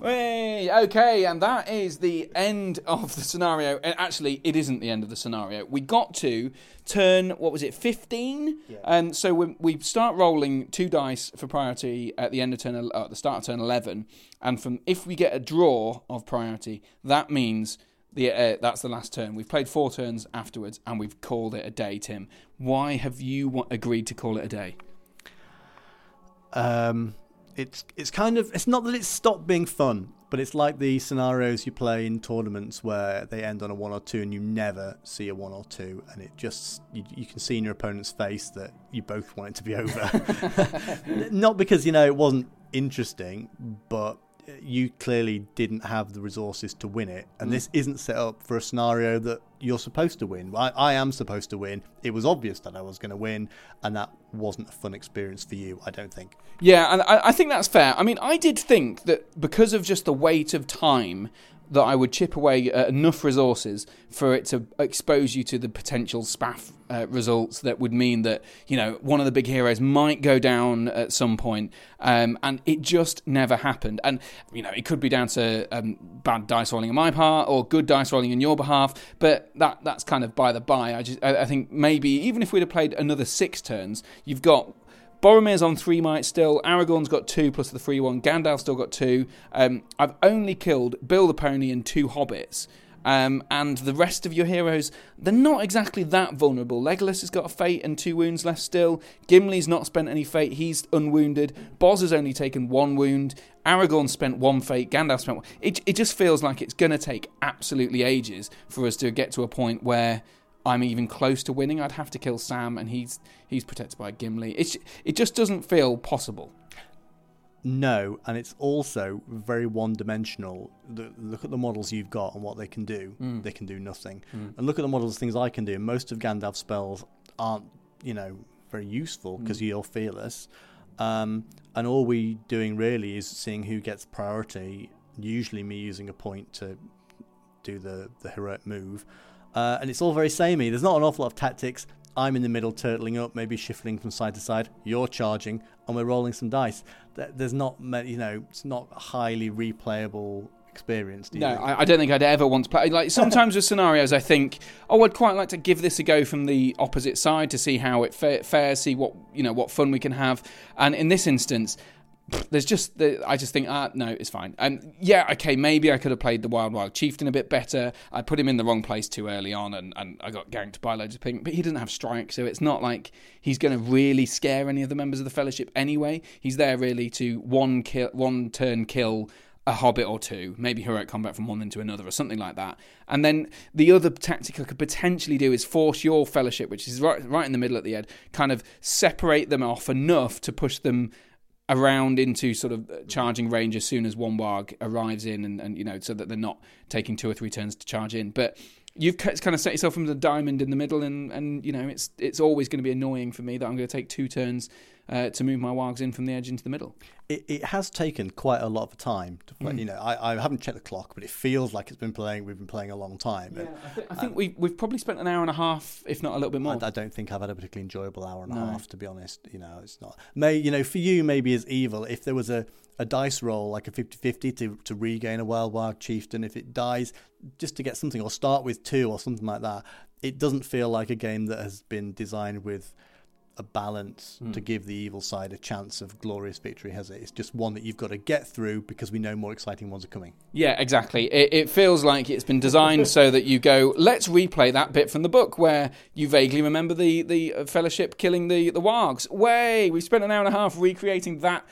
Hey, okay, and that is the end of the scenario. And actually, it isn't the end of the scenario. We got to turn, 15? Yeah. And so we start rolling 2 dice for priority at the end of turn, at the start of turn 11. And if we get a draw of priority, that means that's the last turn. We've played 4 turns afterwards, and we've called it a day, Tim. Why have you agreed to call it a day? It's kind of... It's not that it's stopped being fun, but it's like the scenarios you play in tournaments where they end on a 1 or 2 and you never see a 1 or 2, and it just... You can see in your opponent's face that you both want it to be over. Not because, it wasn't interesting, but you clearly didn't have the resources to win it, and this isn't set up for a scenario that you're supposed to win. I am supposed to win. It was obvious that I was going to win, and that wasn't a fun experience for you, I don't think. Yeah, and I think that's fair. I mean, I did think that because of just the weight of time that I would chip away enough resources for it to expose you to the potential spaff results that would mean that, you know, one of the big heroes might go down at some point, and it just never happened. And, you know, it could be down to bad dice rolling on my part or good dice rolling on your behalf, but that's kind of by the by. I think maybe even if we'd have played another 6 turns, you've got Boromir's on 3 might still. Aragorn's got 2 plus the 3/1. Gandalf's still got 2. I've only killed Bill the Pony and 2 hobbits. And the rest of your heroes, they're not exactly that vulnerable. Legolas has got a fate and 2 wounds left still. Gimli's not spent any fate. He's unwounded. Boz has only taken 1 wound. Aragorn spent 1 fate. Gandalf spent 1. It just feels like it's going to take absolutely ages for us to get to a point where I'm even close to winning. I'd have to kill Sam, and he's protected by Gimli. It just doesn't feel possible. No, and it's also very one-dimensional. Look at the models you've got and what they can do. They can do nothing. And look at the models, things I can do. Most of Gandalf's spells aren't, you know, very useful because you're fearless. And all we're doing really is seeing who gets priority, usually me using a point to do the heroic move. And it's all very samey. There's not an awful lot of tactics. I'm in the middle, turtling up, maybe shifting from side to side. You're charging, and we're rolling some dice. There's not many, you know, it's not a highly replayable experience. Do you think? I don't think I'd ever want to play. Like, sometimes with scenarios, I think, oh, I'd quite like to give this a go from the opposite side to see how it fares, see what, you know, what fun we can have. And in this instance, there's just I just think, no, it's fine. And yeah, okay, maybe I could have played the Wild Chieftain a bit better. I put him in the wrong place too early on, and I got ganked by loads of ping. But he doesn't have strike, so it's not like he's going to really scare any of the members of the Fellowship anyway. He's there really to one turn kill a hobbit or 2, maybe heroic combat from one into another or something like that. And then the other tactic I could potentially do is force your Fellowship, which is right in the middle at the end, kind of separate them off enough to push them around into sort of charging range as soon as one warg arrives in, and you know, so that they're not taking 2 or 3 turns to charge in. But you've kind of set yourself from the diamond in the middle, and you know, it's always going to be annoying for me that I'm going to take 2 turns to move my wargs in from the edge into the middle. It has taken quite a lot of time to play. You know, I haven't checked the clock, but it feels like it's been playing. We've been playing a long time. Yeah, I think we've probably spent an hour and a half, if not a little bit more. I don't think I've had a particularly enjoyable hour and a half, to be honest. You know, it's not. You know, for you maybe as evil, if there was a dice roll like a 50-50 to regain a Wild Warg Chieftain, if it dies, just to get something or start with 2 or something like that. It doesn't feel like a game that has been designed with a balance to give the evil side a chance of glorious victory, has it? It's just one that you've got to get through because we know more exciting ones are coming. Yeah, exactly. It feels like it's been designed so that you go, let's replay that bit from the book where you vaguely remember the Fellowship killing the wargs. We've spent an hour and a half recreating that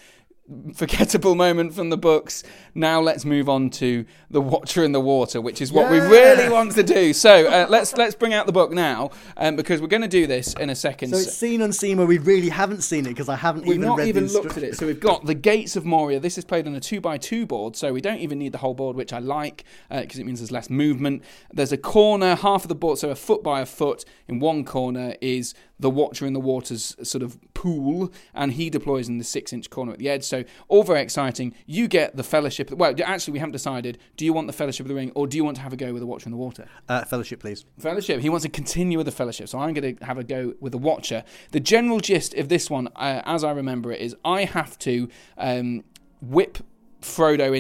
forgettable moment from the books. Now let's move on to the Watcher in the Water, which is what we really want to do. So let's bring out the book now, because we're going to do this in a second. So it's seen unseen where we really haven't seen it, because I haven't looked at it. So we've got the Gates of Moria. This is played on a 2x2 board, so we don't even need the whole board, which I like, because it means there's less movement. There's a corner, half of the board, so a foot by a foot in one corner is the Watcher in the Water's sort of pool, and he deploys in the 6-inch corner at the edge. So all very exciting. You get the Fellowship. Well, actually, we haven't decided. Do you want the Fellowship of the Ring, or do you want to have a go with the Watcher in the Water? Fellowship, please. Fellowship. He wants to continue with the Fellowship, so I'm going to have a go with the Watcher. The general gist of this one, as I remember it, is I have to whip Frodo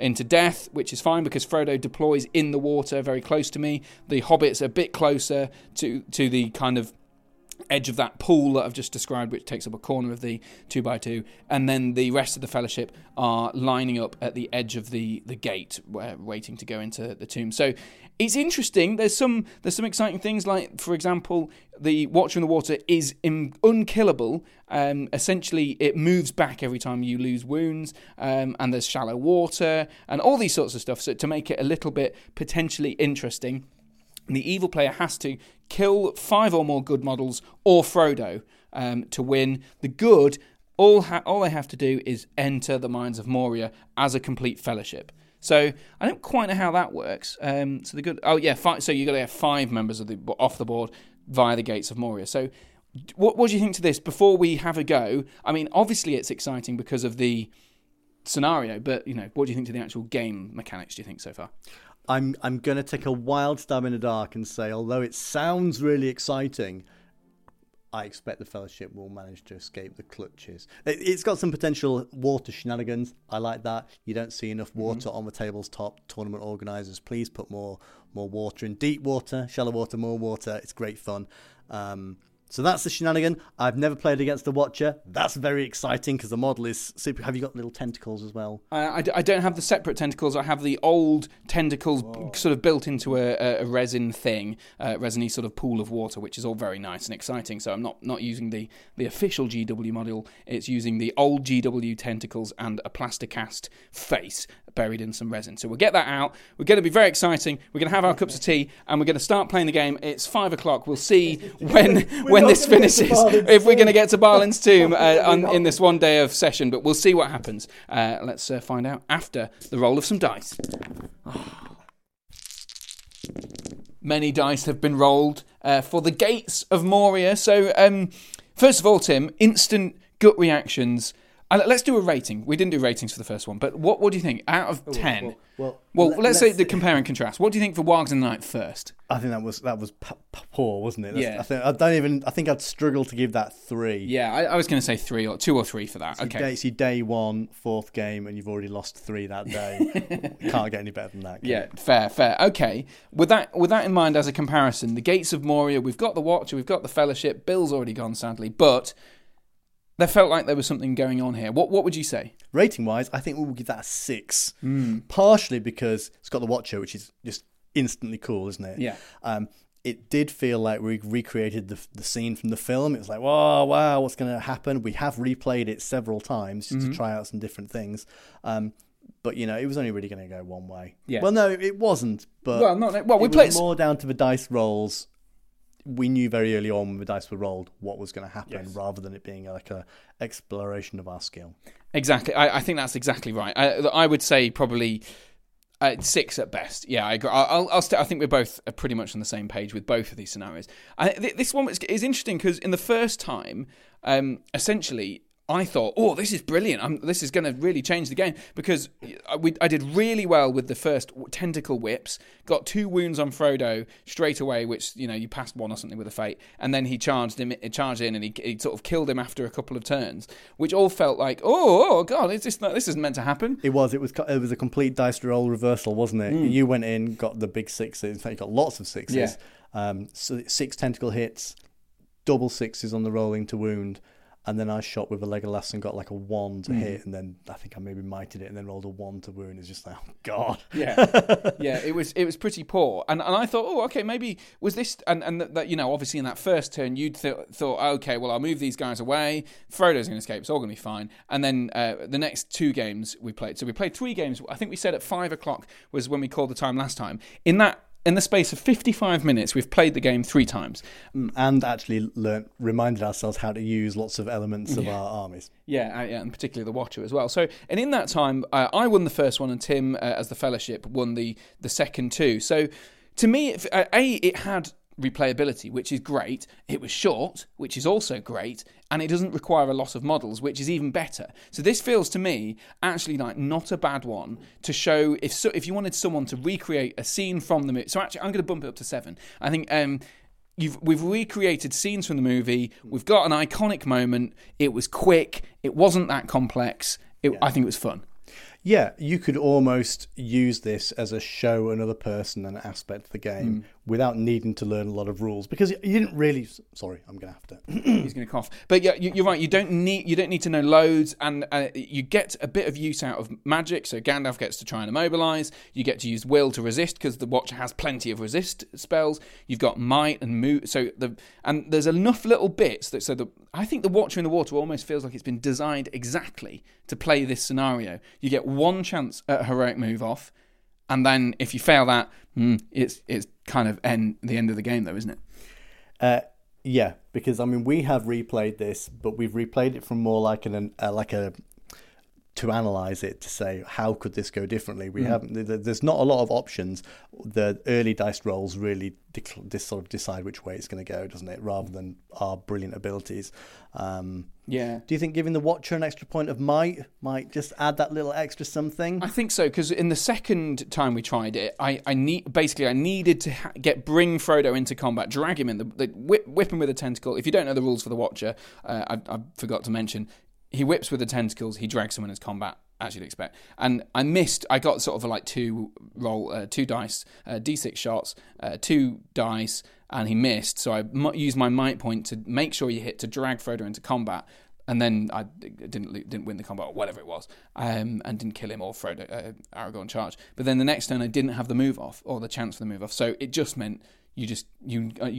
into death, which is fine because Frodo deploys in the water very close to me. The hobbits are a bit closer to the kind of edge of that pool that I've just described, which takes up a corner of the 2x2, and then the rest of the Fellowship are lining up at the edge of the gate, waiting to go into the tomb. So it's interesting. There's some exciting things, like, for example, the Watcher in the Water is unkillable. Essentially, it moves back every time you lose wounds, and there's shallow water, and all these sorts of stuff, so to make it a little bit potentially interesting. The evil player has to kill 5 or more good models or Frodo to win. The good All they have to do is enter the Mines of Moria as a complete fellowship. So I don't quite know how that works. So the good. Oh yeah, so you got to have 5 members of the off the board via the Gates of Moria. So what do you think to this? Before we have a go, I mean, obviously it's exciting because of the scenario, but you know, what do you think to the actual game mechanics? Do you think so far? I'm gonna take a wild stab in the dark and say, although it sounds really exciting, I expect the Fellowship will manage to escape the clutches. It's got some potential water shenanigans. I like that. You don't see enough water on the table's top. Tournament organisers, please put more water in. Deep water, shallow water, more water. It's great fun. So that's the shenanigan. I've never played against the Watcher. That's very exciting because the model is super. Have you got little tentacles as well? I don't have the separate tentacles. I have the old tentacles sort of built into a resin thing, resiny sort of pool of water, which is all very nice and exciting. So I'm not using the official GW model. It's using the old GW tentacles and a plaster cast face buried in some resin. So we'll get that out. We're going to be very exciting. We're going to have our cups of tea and we're going to start playing the game. It's 5:00. We'll see when this finishes, if we're going to get to Barlin's Tomb in this one day of session, but we'll see what happens. Let's find out after the roll of some dice. Many dice have been rolled for the Gates of Moria. So, first of all, Tim, instant gut reactions. Let's do a rating. We didn't do ratings for the first one, but what do you think? Out of 10... Well, let's say the compare and contrast. What do you think for Wags and Knight first? I think that was poor, wasn't it? Yeah. I think I'd struggle to give that 3. Yeah, I was going to say 2 or 3 for that. So okay. It's your day 1, 4th game, and you've already lost 3 that day. Can't get any better than that. Yeah, fair. Okay. With that in mind as a comparison, the Gates of Moria, we've got the Watcher, we've got the Fellowship. Bill's already gone, sadly, but there felt like there was something going on here. What would you say? Rating-wise, I think we'll give that a 6. Partially because it's got the Watcher, which is just instantly cool, isn't it? Yeah. It did feel like we recreated the scene from the film. It was like, whoa, wow, what's going to happen? We have replayed it several times just to try out some different things. But, you know, it was only really going to go one way. Yeah. Well, no, it wasn't. But it was more down to the dice rolls. We knew very early on when the dice were rolled what was going to happen, rather than it being like a exploration of our skill. Exactly. I think that's exactly right. I would say probably 6 at best. Yeah, I agree. I think we're both pretty much on the same page with both of these scenarios. This one is interesting because in the first time, essentially, I thought, oh, this is brilliant. This is going to really change the game because I did really well with the first tentacle whips. Got 2 wounds on Frodo straight away, which, you know, you passed 1 or something with a fate. And then he charged in and he sort of killed him after a couple of turns, which all felt like, oh God, this isn't meant to happen. It was a complete dice roll reversal, wasn't it? You went in, got the big 6s. In fact, you got lots of 6s. Yeah. So 6 tentacle hits, double 6s on the rolling to wound. And then I shot with a Legolas and got like a 1 to hit, and then I think I maybe mited it, and then rolled a 1 to wound. It's just like, oh God. Yeah. It was pretty poor, and I thought, oh, okay, maybe was this, and that, you know, obviously in that first turn you'd thought, okay, well I'll move these guys away. Frodo's going to escape. It's all going to be fine. And then the next 2 games we played. So we played 3 games. I think we said at 5:00 was when we called the time last time. In the space of 55 minutes, we've played the game 3 times. And actually reminded ourselves how to use lots of elements of our armies. Yeah, and particularly the Watcher as well. So, and in that time, I won the first one, and Tim, as the Fellowship, won the second 2. So, to me, it had replayability, which is great. It was short, which is also great. And it doesn't require a lot of models, which is even better. So this feels to me actually like not a bad one to show if you wanted someone to recreate a scene from the movie. So actually, I'm going to bump it up to 7. I think we've recreated scenes from the movie. We've got an iconic moment. It was quick. It wasn't that complex. I think it was fun. Yeah, you could almost use this as a show another person an aspect of the game without needing to learn a lot of rules because you didn't really. Sorry, I'm going to have to. He's going to cough. But yeah, you're right. You don't need to know loads, and you get a bit of use out of magic. So Gandalf gets to try and immobilize. You get to use will to resist because the Watcher has plenty of resist spells. You've got might and move. And there's enough little bits I think the Watcher in the Water almost feels like it's been designed exactly to play this scenario. You get one chance at a heroic move off, and then if you fail that, it's kind of the end of the game, though, isn't it? Yeah, because I mean we have replayed this, but we've replayed it from more like to analyze it, to say how could this go differently. We haven't. There's not a lot of options. The early dice rolls really decide which way it's going to go, doesn't it? Rather than our brilliant abilities. Yeah. Do you think giving the Watcher an extra point of might just add that little extra something? I think so, because in the second time we tried it, I needed to bring Frodo into combat, drag him in, whip him with a tentacle. If you don't know the rules for the Watcher, I forgot to mention. He whips with the tentacles, he drags someone into combat, as you'd expect. And I got sort of like two dice, D6 shots, two dice, and he missed. So I used my might point to make sure you hit to drag Frodo into combat. And then I didn't win the combat, or whatever it was, and didn't kill him or Frodo, Aragorn charge. But then the next turn I didn't have the move off, or the chance for the move off. So it just meant you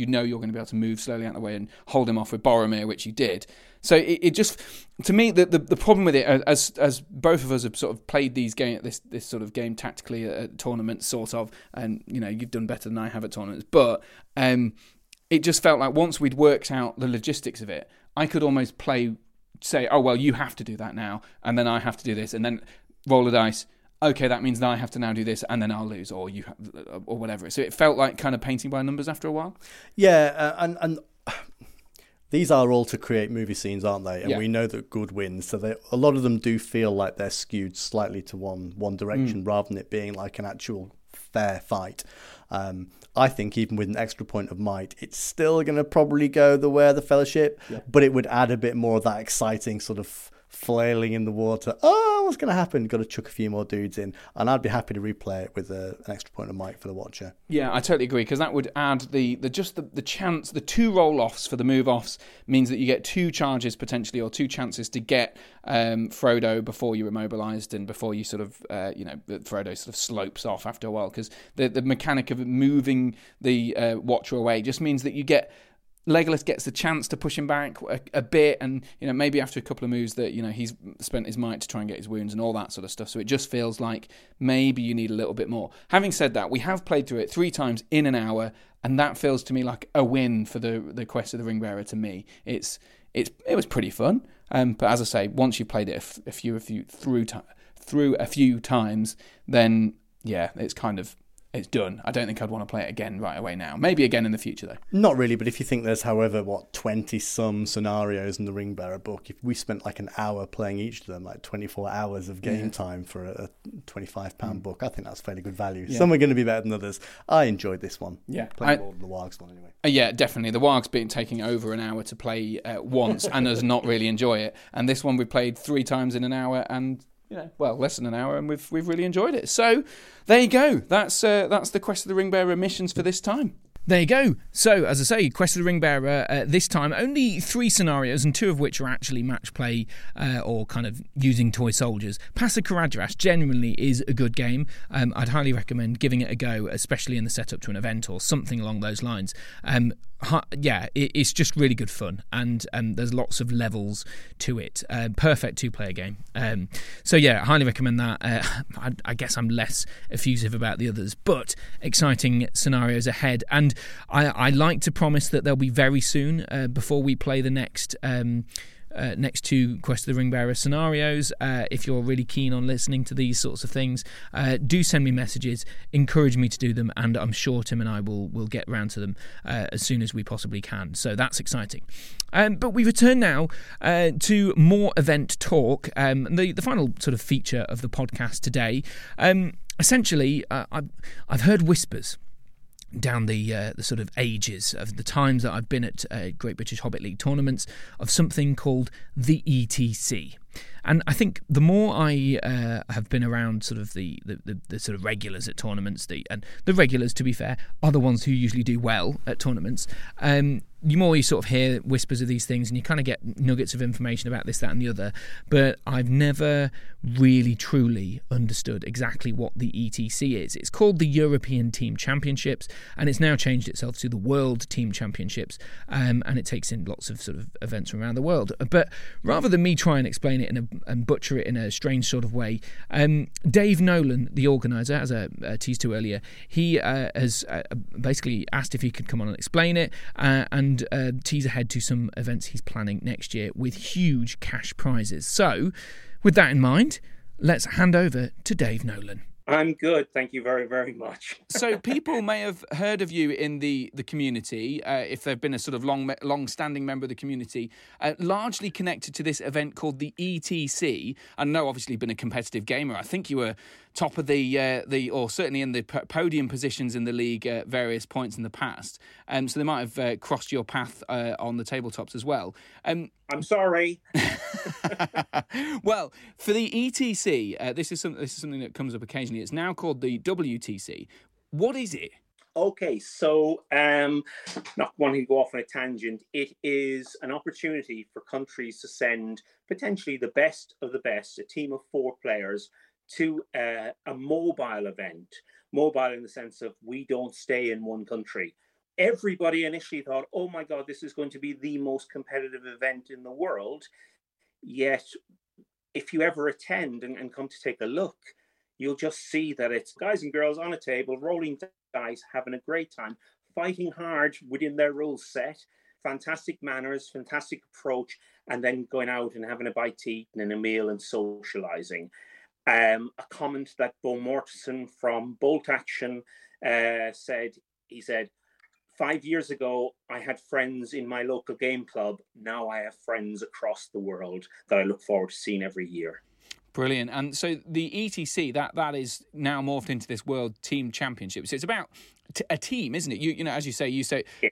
know you're going to be able to move slowly out of the way and hold him off with Boromir, which you did. So it just, to me, the problem with it, as both of us have sort of played these this sort of game tactically at tournaments, sort of, and you know you've done better than I have at tournaments, but it just felt like once we'd worked out the logistics of it, I could almost say, oh well, you have to do that now, and then I have to do this, and then roll a dice. Okay, that means that I have to now do this, and then I'll lose, or you, or whatever. So it felt like kind of painting by numbers after a while. Yeah, and these are all to create movie scenes, aren't they? And we know that good wins, so a lot of them do feel like they're skewed slightly to one direction, rather than it being like an actual fair fight. I think even with an extra point of might, it's still going to probably go the way of the Fellowship, but it would add a bit more of that exciting sort of flailing in the water. Oh, what's going to happen? Got to chuck a few more dudes in, and I'd be happy to replay it with an extra point of might for the Watcher. Yeah, I totally agree, because that would add the chance. The two roll offs for the move offs means that you get two charges potentially, or two chances to get Frodo before you're immobilized, and before you sort of Frodo sort of slopes off after a while, because the mechanic of moving the Watcher away just means that you get. Legolas gets the chance to push him back a bit, and you know maybe after a couple of moves that you know he's spent his might to try and get his wounds and all that sort of stuff. So it just feels like maybe you need a little bit more. Having said that, we have played through it 3 times in an hour, and that feels to me like a win for the Quest of the Ring Bearer. To me, it was pretty fun. But as I say, once you've played it through a few times, then yeah, it's kind of. It's done. I don't think I'd want to play it again right away now. Maybe again in the future, though. Not really, but if you think there's, however, 20-some scenarios in the Ringbearer book, if we spent like an hour playing each of them, like 24 hours of game time for a £25 book, I think that's fairly good value. Yeah. Some are going to be better than others. I enjoyed this one. Yeah. Playing more than the Wargs one, anyway. Yeah, definitely. The Wargs taking over an hour to play once and us not really enjoy it. And this one we played 3 times in an hour and... less than an hour, and we've really enjoyed it. So there you go. That's the Quest of the Ring Bearer missions for this time. There you go. So, as I say, Quest of the Ring Bearer this time, only 3 scenarios, and 2 of which are actually match play or kind of using toy soldiers. Pass of Caradhras genuinely is a good game. I'd highly recommend giving it a go, especially in the setup to an event or something along those lines. It's just really good fun, and there's lots of levels to it. Perfect 2-player game. I highly recommend that. I guess I'm less effusive about the others, but exciting scenarios ahead. And I like to promise that they'll be very soon before we play the next 2 Quest of the Ring Bearer scenarios. If you're really keen on listening to these sorts of things, do send me messages, encourage me to do them, and I'm sure Tim and I will get round to them as soon as we possibly can. So that's exciting. But we return now to more event talk, the final sort of feature of the podcast today. Essentially, I've heard whispers down the sort of ages of the times that I've been at Great British Hobbit League tournaments of something called the ETC. And I think the more I have been around sort of the sort of regulars at tournaments, and the regulars, to be fair, are the ones who usually do well at tournaments, you more you sort of hear whispers of these things, and you kind of get nuggets of information about this, that and the other. But I've never really truly understood exactly what the ETC is. It's called the European Team Championships, and it's now changed itself to the World Team Championships, and it takes in lots of sort of events from around the world. But rather than me try and explain it it and butcher it in a strange sort of way. Dave Nolan, the organizer, as I teased to earlier, he has basically asked if he could come on and explain it and tease ahead to some events he's planning next year with huge cash prizes. So, with that in mind, let's hand over to Dave Nolan. I'm good, thank you very, very much. So people may have heard of you in the community, if they've been a sort of long-standing member of the community, largely connected to this event called the ETC. I know, obviously, been a competitive gamer. I think you were top of the or certainly in the podium positions in the league at various points in the past. So they might have crossed your path on the tabletops as well. I'm sorry. Well, for the ETC, this is something that comes up occasionally. It's now called the WTC. What is it? Okay, so not wanting to go off on a tangent, it is an opportunity for countries to send potentially the best of the best, a team of four players, to a mobile event. Mobile in the sense of we don't stay in one country. Everybody initially thought, oh my God, this is going to be the most competitive event in the world. Yet, if you ever attend and come to take a look, you'll just see that it's guys and girls on a table, rolling dice, having a great time, fighting hard within their rules set, fantastic manners, fantastic approach, and then going out and having a bite to eat and a meal and socializing. A comment that Bo Mortensen from Bolt Action said, he said, 5 years ago, I had friends in my local game club. Now I have friends across the world that I look forward to seeing every year. Brilliant. And so the ETC, that is now morphed into this World Team Championship. So it's about a team, isn't it? You know, as you say,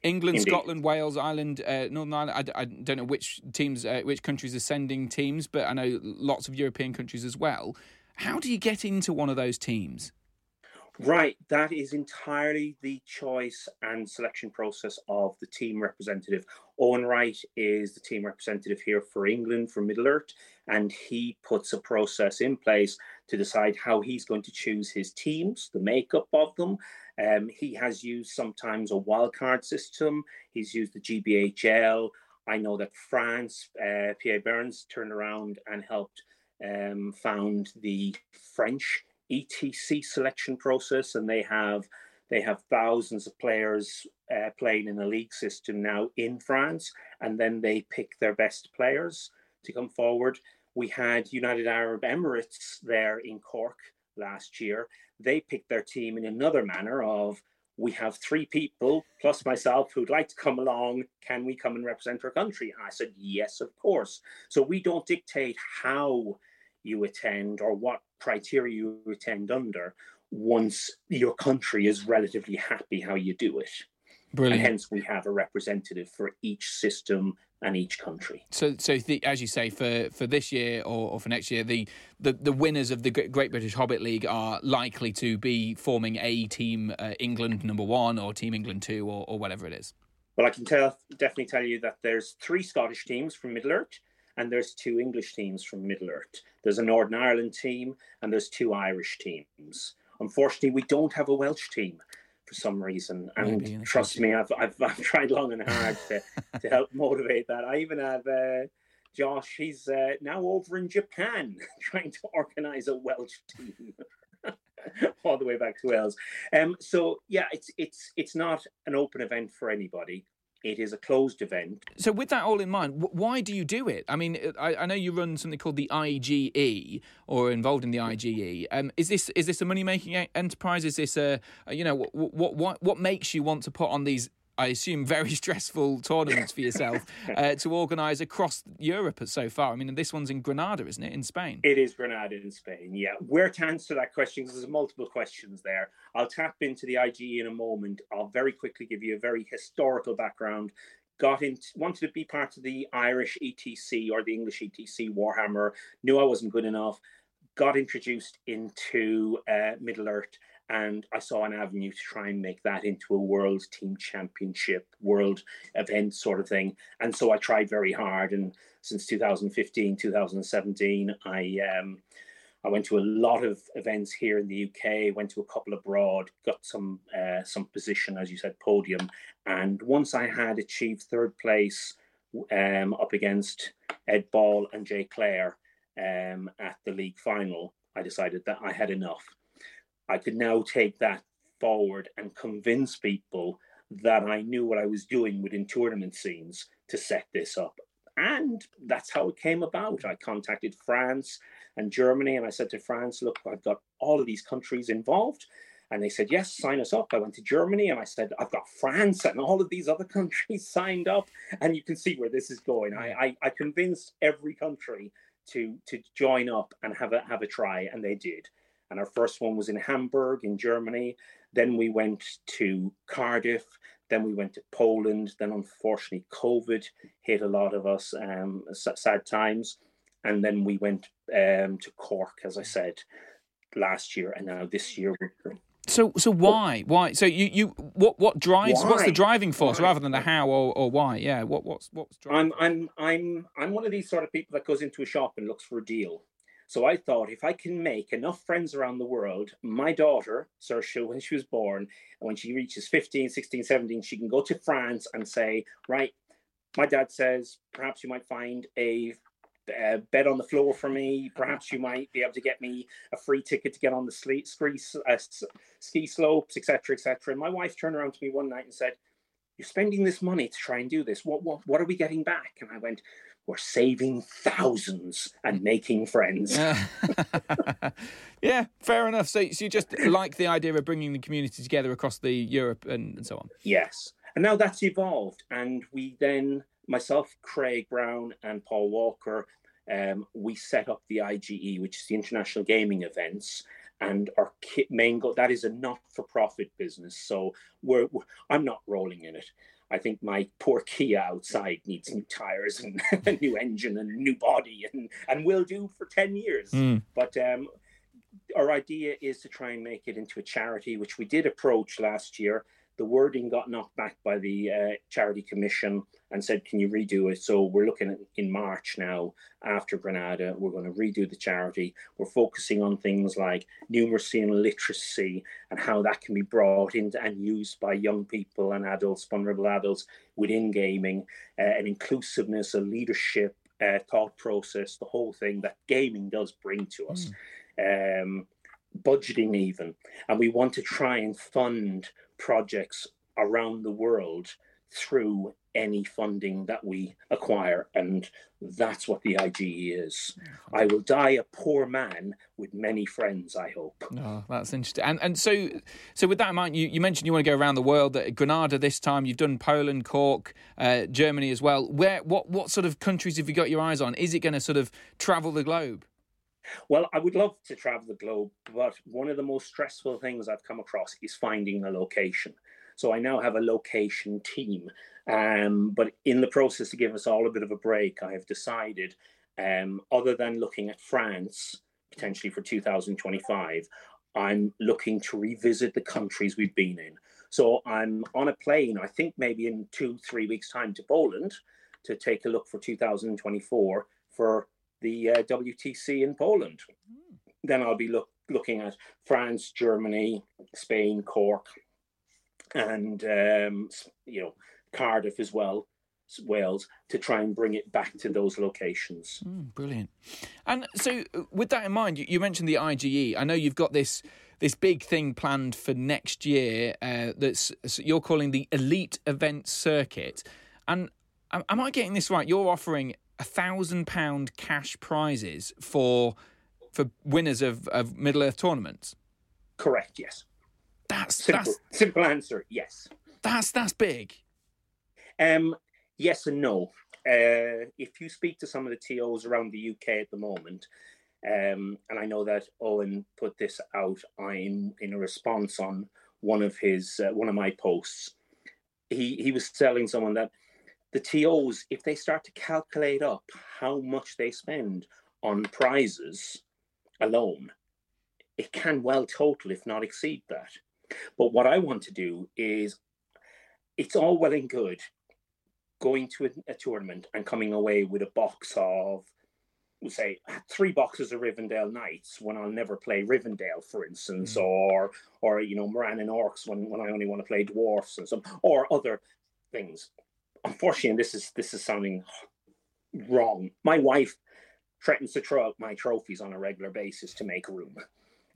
England, indeed. Scotland, Wales, Ireland, Northern Ireland. I don't know which teams, which countries are sending teams, but I know lots of European countries as well. How do you get into one of those teams? Right, that is entirely the choice and selection process of the team representative. Owen Wright is the team representative here for England, for Middle Earth, and he puts a process in place to decide how he's going to choose his teams, the makeup of them. He has used sometimes a wildcard system. He's used the GBHL. I know that France, Pierre Berens turned around and helped found the French ETC selection process, and they have thousands of players playing in the league system now in France, and then they pick their best players to come forward. We had United Arab Emirates there in Cork last year. They picked their team in another manner of, we have three people plus myself who'd like to come along. Can we come and represent our country? And I said, yes, of course. So we don't dictate how you attend or what criteria you attend under once your country is relatively happy how you do it. Brilliant. And hence we have a representative for each system and each country. So as you say, for this year or for next year, the winners of the Great British Hobbit League are likely to be forming a Team England #1 or Team England 2 or whatever it is. Well, I can definitely tell you that there's three Scottish teams from Middle Earth, and there's two English teams from Middle Earth. There's a Northern Ireland team, and there's two Irish teams. Unfortunately, we don't have a Welsh team for some reason. And trust me, I've tried long and hard to help motivate that. I even have Josh, he's now over in Japan, trying to organise a Welsh team all the way back to Wales. So, yeah, it's not an open event for anybody. It is a closed event. So with that all in mind, why do you do it? I mean, I know you run something called the IGE or are involved in the IGE. Is this a money-making enterprise? Is this what makes you want to put on these, I assume, very stressful tournaments for yourself to organise across Europe so far? I mean, and this one's in Granada, isn't it, in Spain? It is Granada in Spain, yeah. Where to answer that question, because there's multiple questions there. I'll tap into the IGE in a moment. I'll very quickly give you a very historical background. Wanted to be part of the Irish ETC or the English ETC Warhammer. Knew I wasn't good enough. Got introduced into Middle Earth. And I saw an avenue to try and make that into a world team championship, world event sort of thing. And so I tried very hard. And since 2015, 2017, I went to a lot of events here in the UK, went to a couple abroad, got some position, as you said, podium. And once I had achieved third place up against Ed Ball and Jay Clare, at the league final, I decided that I had enough. I could now take that forward and convince people that I knew what I was doing within tournament scenes to set this up. And that's how it came about. I contacted France and Germany, and I said to France, look, I've got all of these countries involved. And they said, yes, sign us up. I went to Germany and I said, I've got France and all of these other countries signed up. And you can see where this is going. I convinced every country to join up and have a try. And they did. And our first one was in Hamburg in Germany. Then we went to Cardiff. Then we went to Poland. Then, unfortunately, COVID hit a lot of us, sad times. And then we went to Cork, as I said, last year. And now this year. So why? So what drives? Why? What's the driving force rather than the how or why? Yeah. What's driving? I'm one of these sort of people that goes into a shop and looks for a deal. So I thought, if I can make enough friends around the world, my daughter, Saoirse, when she was born, when she reaches 15, 16, 17, she can go to France and say, right, my dad says, perhaps you might find a bed on the floor for me. Perhaps you might be able to get me a free ticket to get on the ski slopes, etc., etc. And my wife turned around to me one night and said, you're spending this money to try and do this. What are we getting back? And I went, we're saving thousands and making friends. Yeah, fair enough. So you just like the idea of bringing the community together across the Europe and so on. Yes. And now that's evolved. And we then, myself, Craig Brown and Paul Walker, we set up the IGE, which is the International Gaming Events. And our main goal, that is a not-for-profit business. So I'm not rolling in it. I think my poor Kia outside needs new tires and a new engine and a new body and will do for 10 years. Mm. But our idea is to try and make it into a charity, which we did approach last year. The wording got knocked back by the Charity Commission and said, can you redo it? So we're looking at in March now after Granada, we're going to redo the charity. We're focusing on things like numeracy and literacy and how that can be brought in and used by young people and adults, vulnerable adults within gaming, and inclusiveness, a leadership, thought process, the whole thing that gaming does bring to us. Budgeting even. And we want to try and fund projects around the world through any funding that we acquire, and that's what the IGE is. I will die a poor man with many friends, I hope. Oh, that's interesting. And so with that in mind, you mentioned you want to go around the world. Granada this time, you've done Poland, Cork, Germany as well. What sort of countries have you got your eyes on? Is it going to sort of travel the globe? Well, I would love to travel the globe, but one of the most stressful things I've come across is finding a location. So I now have a location team. But in the process, to give us all a bit of a break, I have decided, other than looking at France, potentially for 2025, I'm looking to revisit the countries we've been in. So I'm on a plane, I think maybe in 2-3 weeks' time to Poland to take a look for 2024 for the WTC in Poland. Then I'll be looking at France, Germany, Spain, Cork, and Cardiff as well, Wales, to try and bring it back to those locations. Brilliant. And so with that in mind, you mentioned the IGE. I know you've got this big thing planned for next year that's you're calling the Elite Event Circuit. And am I getting this right? You're offering £1,000 cash prizes for winners of Middle Earth tournaments. Correct. Yes. That's simple answer. Yes. That's big. Yes and no. If you speak to some of the TOs around the UK at the moment, and I know that Owen put this out in a response on one of my posts. He was telling someone that the TOs, if they start to calculate up how much they spend on prizes alone, it can well total, if not exceed that. But what I want to do is, it's all well and good going to a tournament and coming away with a box of, we'll say, 3 boxes of Rivendell Knights when I'll never play Rivendell, for instance, or Moran and Orcs when I only want to play Dwarfs and some, or other things. Unfortunately, and this is sounding wrong, my wife threatens to throw out my trophies on a regular basis to make room.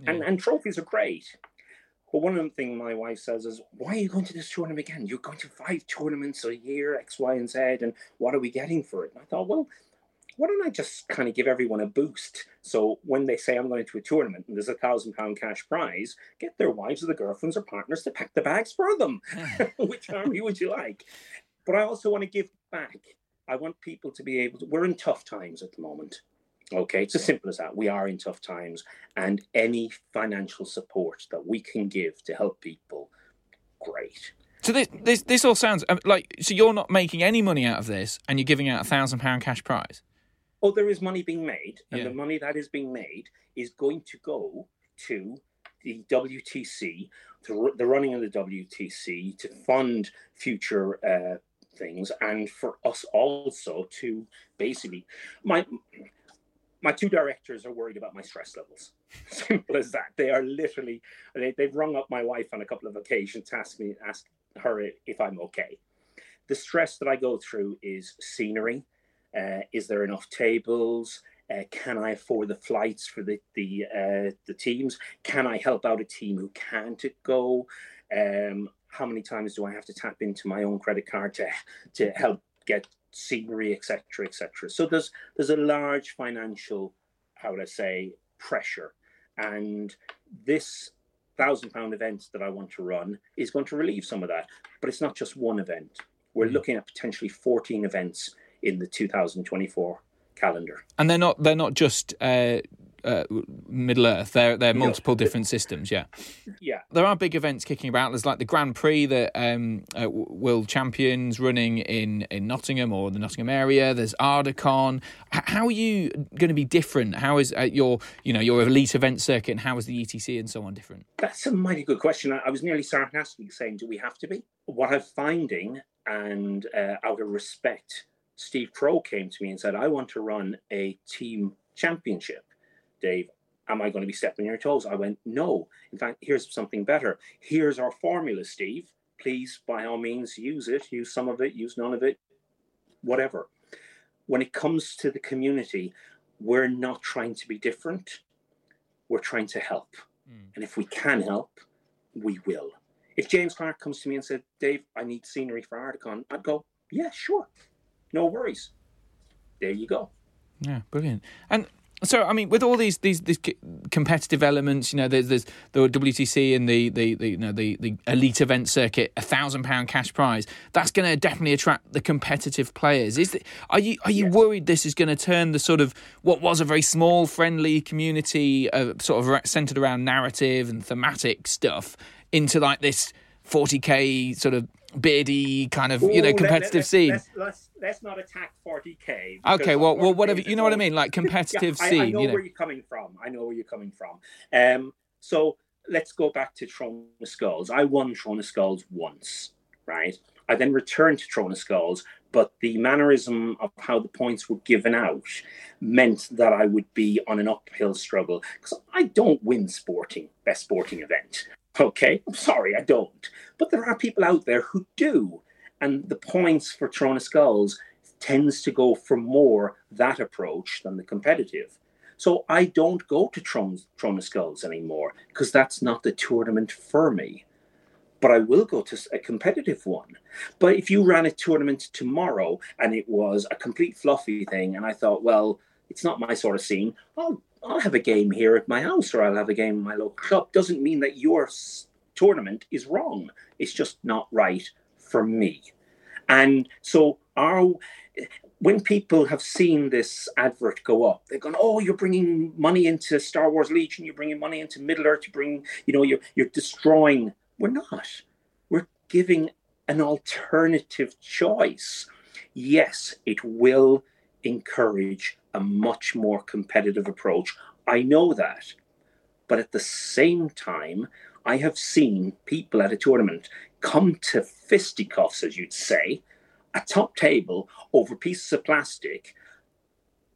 Yeah. And trophies are great. But one of the things my wife says is, why are you going to this tournament again? You're going to 5 tournaments a year, X, Y, and Z, and what are we getting for it? And I thought, well, why don't I just kind of give everyone a boost? So when they say I'm going to a tournament and there's a £1,000 cash prize, get their wives or the girlfriends or partners to pack the bags for them. Which army would you like? But I also want to give back. I want people to be able to, we're in tough times at the moment. Okay, it's as simple as that. We are in tough times, and any financial support that we can give to help people, great. So this all sounds like, so you're not making any money out of this, and you're giving out a £1,000 cash prize. Oh, there is money being made, and the money that is being made is going to go to the WTC, to the running of the WTC, to fund future things, and for us also to basically my 2 directors are worried about my stress levels. Simple as that. They are literally, they've rung up my wife on a couple of occasions to ask her if I'm okay. The stress that I go through is scenery. Is there enough tables? Can I afford the flights for the teams? Can I help out a team who can't go? How many times do I have to tap into my own credit card to help get scenery, etc., etc. So there's a large financial, how would I say, pressure, and this £1,000 event that I want to run is going to relieve some of that. But it's not just one event. We're looking at potentially 14 events in the 2024 calendar, and they're not just Middle Earth. They're multiple different systems. Yeah. There are big events kicking about. There's like the Grand Prix that Will Champion's running in Nottingham or the Nottingham area. There's Articon. How are you going to be different? How is your elite event circuit, and how is the ETC and so on different? That's a mighty good question. I was nearly sarcastically saying, do we have to be? What I'm finding, and out of respect, Steve Crow came to me and said, I want to run a team championship. Dave, am I going to be stepping on your toes? I went, no. In fact, here's something better. Here's our formula, Steve. Please, by all means, use it. Use some of it. Use none of it. Whatever. When it comes to the community, we're not trying to be different. We're trying to help. And if we can help, we will. If James Clark comes to me and said, Dave, I need scenery for Articon, I'd go, yeah, sure. No worries. There you go. Yeah, brilliant. And so, I mean, with all these competitive elements, you know, there's the WTC and the elite event circuit, £1,000 cash prize. That's going to definitely attract the competitive players. Are you worried this is going to turn the sort of what was a very small, friendly community, sort of centered around narrative and thematic stuff, into like this 40k sort of beardy kind of competitive scene? Let's not attack 40k. Okay, well whatever, you know what I mean, like competitive scene. I know where you're coming from. So let's go back to Trona Skulls. I won Trona Skulls once, right? I then returned to Trona Skulls, but the mannerism of how the points were given out meant that I would be on an uphill struggle because I don't win best sporting event. Okay, I'm sorry, I don't. But there are people out there who do. And the points for Trona Skulls tends to go for more that approach than the competitive. So I don't go to Trona Skulls anymore because that's not the tournament for me. But I will go to a competitive one. But if you ran a tournament tomorrow and it was a complete fluffy thing and I thought, well, it's not my sort of scene, I'll have a game here at my house, or I'll have a game in my local club. Doesn't mean that your tournament is wrong. It's just not right for me. And so when people have seen this advert go up, they're going, oh, you're bringing money into Star Wars Legion, you're bringing money into Middle Earth, you're destroying. We're not. We're giving an alternative choice. Yes, it will encourage a much more competitive approach. I know that. But at the same time, I have seen people at a tournament come to fisticuffs, as you'd say, at top table over pieces of plastic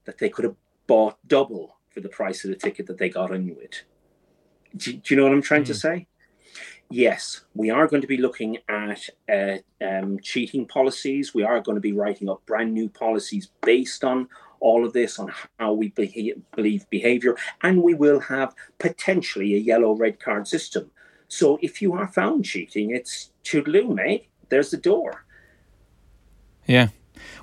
that they could have bought double for the price of the ticket that they got in with. Do you know what I'm trying to say? Yes, we are going to be looking at cheating policies. We are going to be writing up brand new policies based on all of this on how we believe behavior. And we will have potentially a yellow-red card system. So if you are found cheating, it's toodaloo, mate. There's the door. Yeah.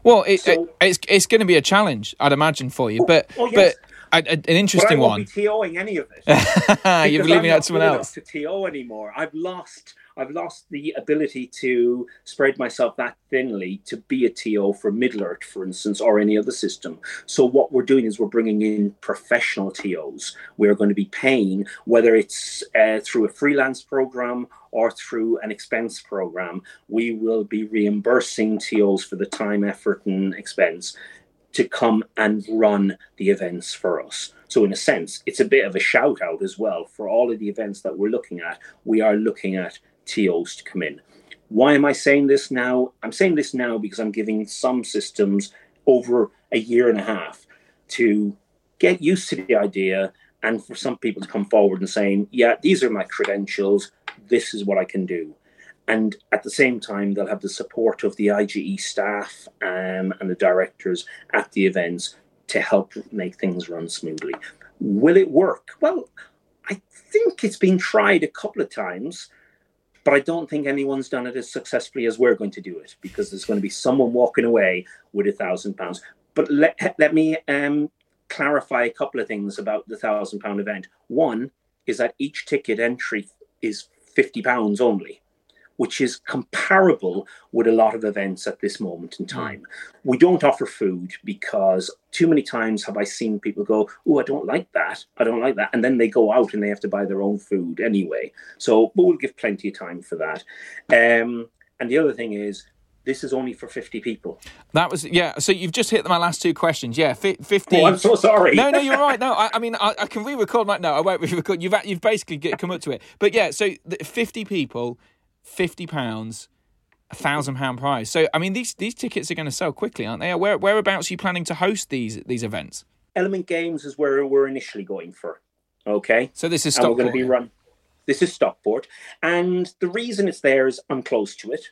Well, it's going to be a challenge, I'd imagine, for you. But yes. An interesting one. But I won't be TOing any of it. You're leaving out someone else. I'm not to TO anymore. I've lost the ability to spread myself that thinly to be a TO for Middle Earth, for instance, or any other system. So what we're doing is we're bringing in professional TOs. We're going to be paying, whether it's through a freelance program or through an expense program, we will be reimbursing TOs for the time, effort, and expense to come and run the events for us. So in a sense, it's a bit of a shout out as well for all of the events that we're looking at. We are looking at TOs to come in. Why am I saying this now? I'm saying this now because I'm giving some systems over a year and a half to get used to the idea, and for some people to come forward and saying, yeah, these are my credentials, this is what I can do. And at the same time, they'll have the support of the IGE staff and the directors at the events to help make things run smoothly. Will it work? Well, I think it's been tried a couple of times, but I don't think anyone's done it as successfully as we're going to do it, because there's going to be someone walking away with £1,000. But let me clarify a couple of things about the £1,000 event. One is that each ticket entry is £50 only, which is comparable with a lot of events at this moment in time. We don't offer food because too many times have I seen people go, oh, I don't like that. And then they go out and they have to buy their own food anyway. So we'll give plenty of time for that. And the other thing is, this is only for 50 people. That was, yeah. So you've just hit my last two questions. Yeah, 50. Oh, I'm so sorry. No, you're right. No, I mean, I can re-record. No, I won't re-record. You've basically come up to it. But yeah, so 50 people... £50, £1,000 prize. So, I mean, these tickets are going to sell quickly, aren't they? Whereabouts are you planning to host these events? Element Games is where we're initially going for. Okay. So this is Stockport. And we're going to be run. This is Stockport, and the reason it's there is I'm close to it.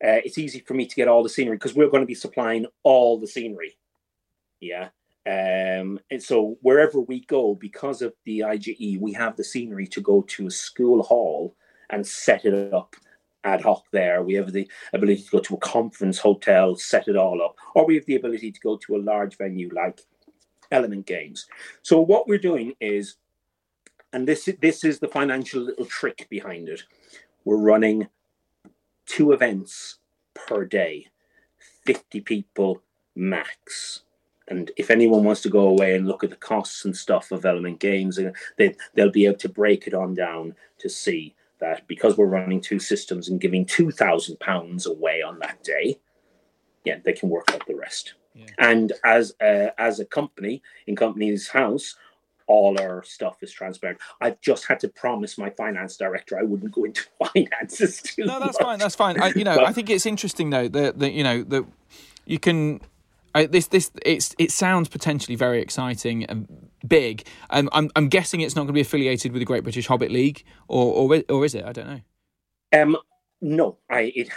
It's easy for me to get all the scenery because we're going to be supplying all the scenery. Yeah. And so wherever we go, because of the IGE, we have the scenery to go to a school hall and set it up ad hoc there. We have the ability to go to a conference hotel, set it all up, or we have the ability to go to a large venue like Element Games. So what we're doing is, and this is the financial little trick behind it, we're running 2 events per day, 50 people max. And if anyone wants to go away and look at the costs and stuff of Element Games, they'll be able to break it on down to see that because we're running 2 systems and giving £2,000 away on that day, yeah, they can work out the rest. Yeah. And as a company, in Company's House, all our stuff is transparent. I've just had to promise my finance director I wouldn't go into finances too much. No, that's fine. I think it's interesting, though, that you can... It sounds potentially very exciting and big. I'm guessing it's not going to be affiliated with the Great British Hobbit League, or is it? I don't know. No,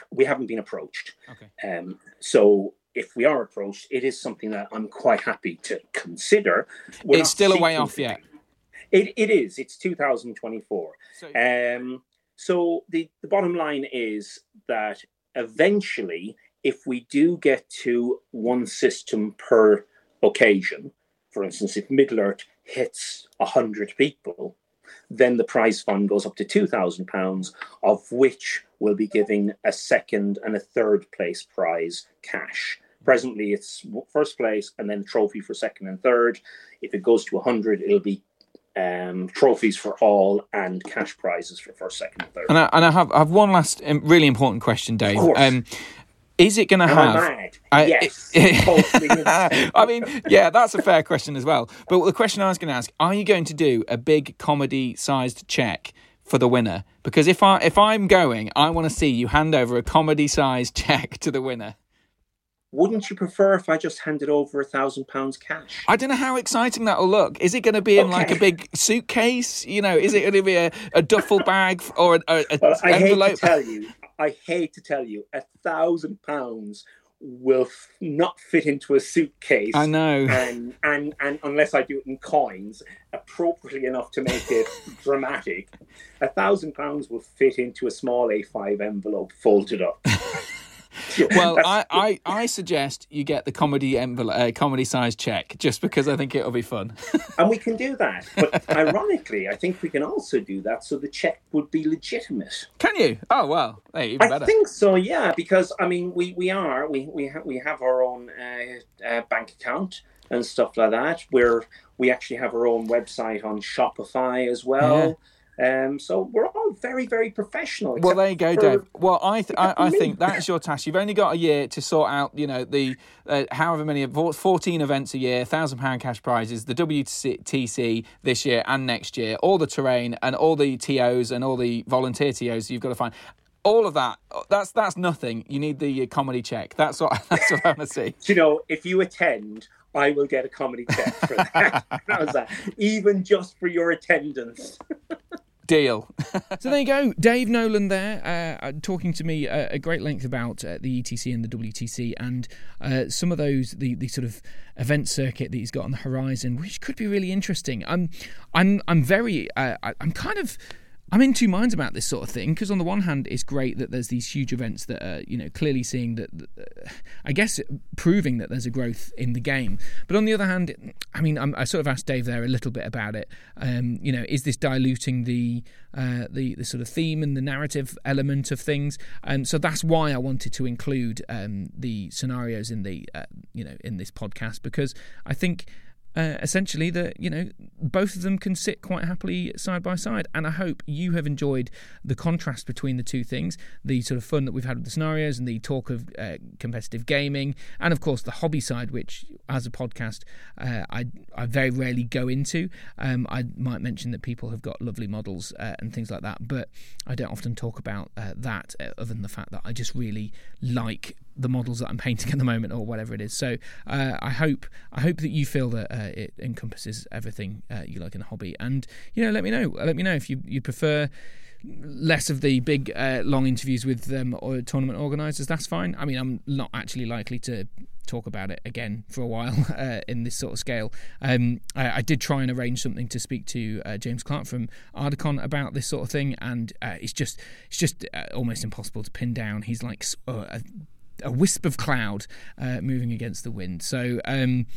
we haven't been approached. Okay. So if we are approached, it is something that I'm quite happy to consider. It's still a way off yet. It is. It's 2024. So the bottom line is that eventually, if we do get to one system per occasion, for instance, if Middle Earth hits 100 people, then the prize fund goes up to £2,000, of which we'll be giving a second and a third place prize cash. Presently, it's first place and then trophy for second and third. If it goes to 100, it'll be trophies for all and cash prizes for first, second, and third. And I have one last really important question, Dave. Of course. Is it going to have... Yes. I mean, yeah, that's a fair question as well. But the question I was going to ask, are you going to do a big comedy-sized cheque for the winner? Because if I'm going, I want to see you hand over a comedy-sized cheque to the winner. Wouldn't you prefer if I just handed over £1,000 cash? I don't know how exciting that'll look. Is it going to be in like a big suitcase? You know, is it going to be a duffel bag or an envelope? I hate to tell you, £1,000 will not fit into a suitcase. I know. And unless I do it in coins, appropriately enough to make it dramatic, £1,000 will fit into a small A5 envelope folded up. Well, I suggest you get the comedy envelope, comedy-sized check, just because I think it'll be fun. And we can do that. But ironically, I think we can also do that so the check would be legitimate. Can you? Oh, well, hey, even better. I think so, yeah, because, I mean, we have our own bank account and stuff like that. We actually have our own website on Shopify as well. Yeah. So we're all very, very professional. Well, there you go, Dave. Well, I think that's your task. You've only got a year to sort out, you know, the however many 14 events a year, £1,000 cash prizes, the WTC this year and next year, all the terrain and all the TOs and all the volunteer TOs you've got to find. All of that, that's nothing. You need the comedy check. That's what I want to see. You know, if you attend, I will get a comedy check for that. How's that? Even just for your attendance. Deal. So there you go, Dave Nolan there, talking to me at great length about the ETC and the WTC and some of those, the sort of event circuit that he's got on the horizon, which could be really interesting. I'm in two minds about this sort of thing, because on the one hand, it's great that there's these huge events that are, you know, clearly seeing that, I guess, proving that there's a growth in the game. But on the other hand, I mean, I sort of asked Dave there a little bit about it. You know, is this diluting the sort of theme and the narrative element of things? So that's why I wanted to include the scenarios in the you know, in this podcast, because I think. Essentially, you know, both of them can sit quite happily side by side, and I hope you have enjoyed the contrast between the two things, the sort of fun that we've had with the scenarios and the talk of competitive gaming, and of course the hobby side, which as a podcast I very rarely go into. I might mention that people have got lovely models and things like that, but I don't often talk about that, other than the fact that I just really like the models that I'm painting at the moment, or whatever it is. So I hope that you feel that it encompasses everything you like in the hobby. And, you know, let me know if you prefer less of the big long interviews with them or tournament organisers. That's fine. I mean, I'm not actually likely to talk about it again for a while in this sort of scale. I did try and arrange something to speak to James Clark from Articon about this sort of thing, and it's just almost impossible to pin down. He's like a wisp of cloud moving against the wind. So I'm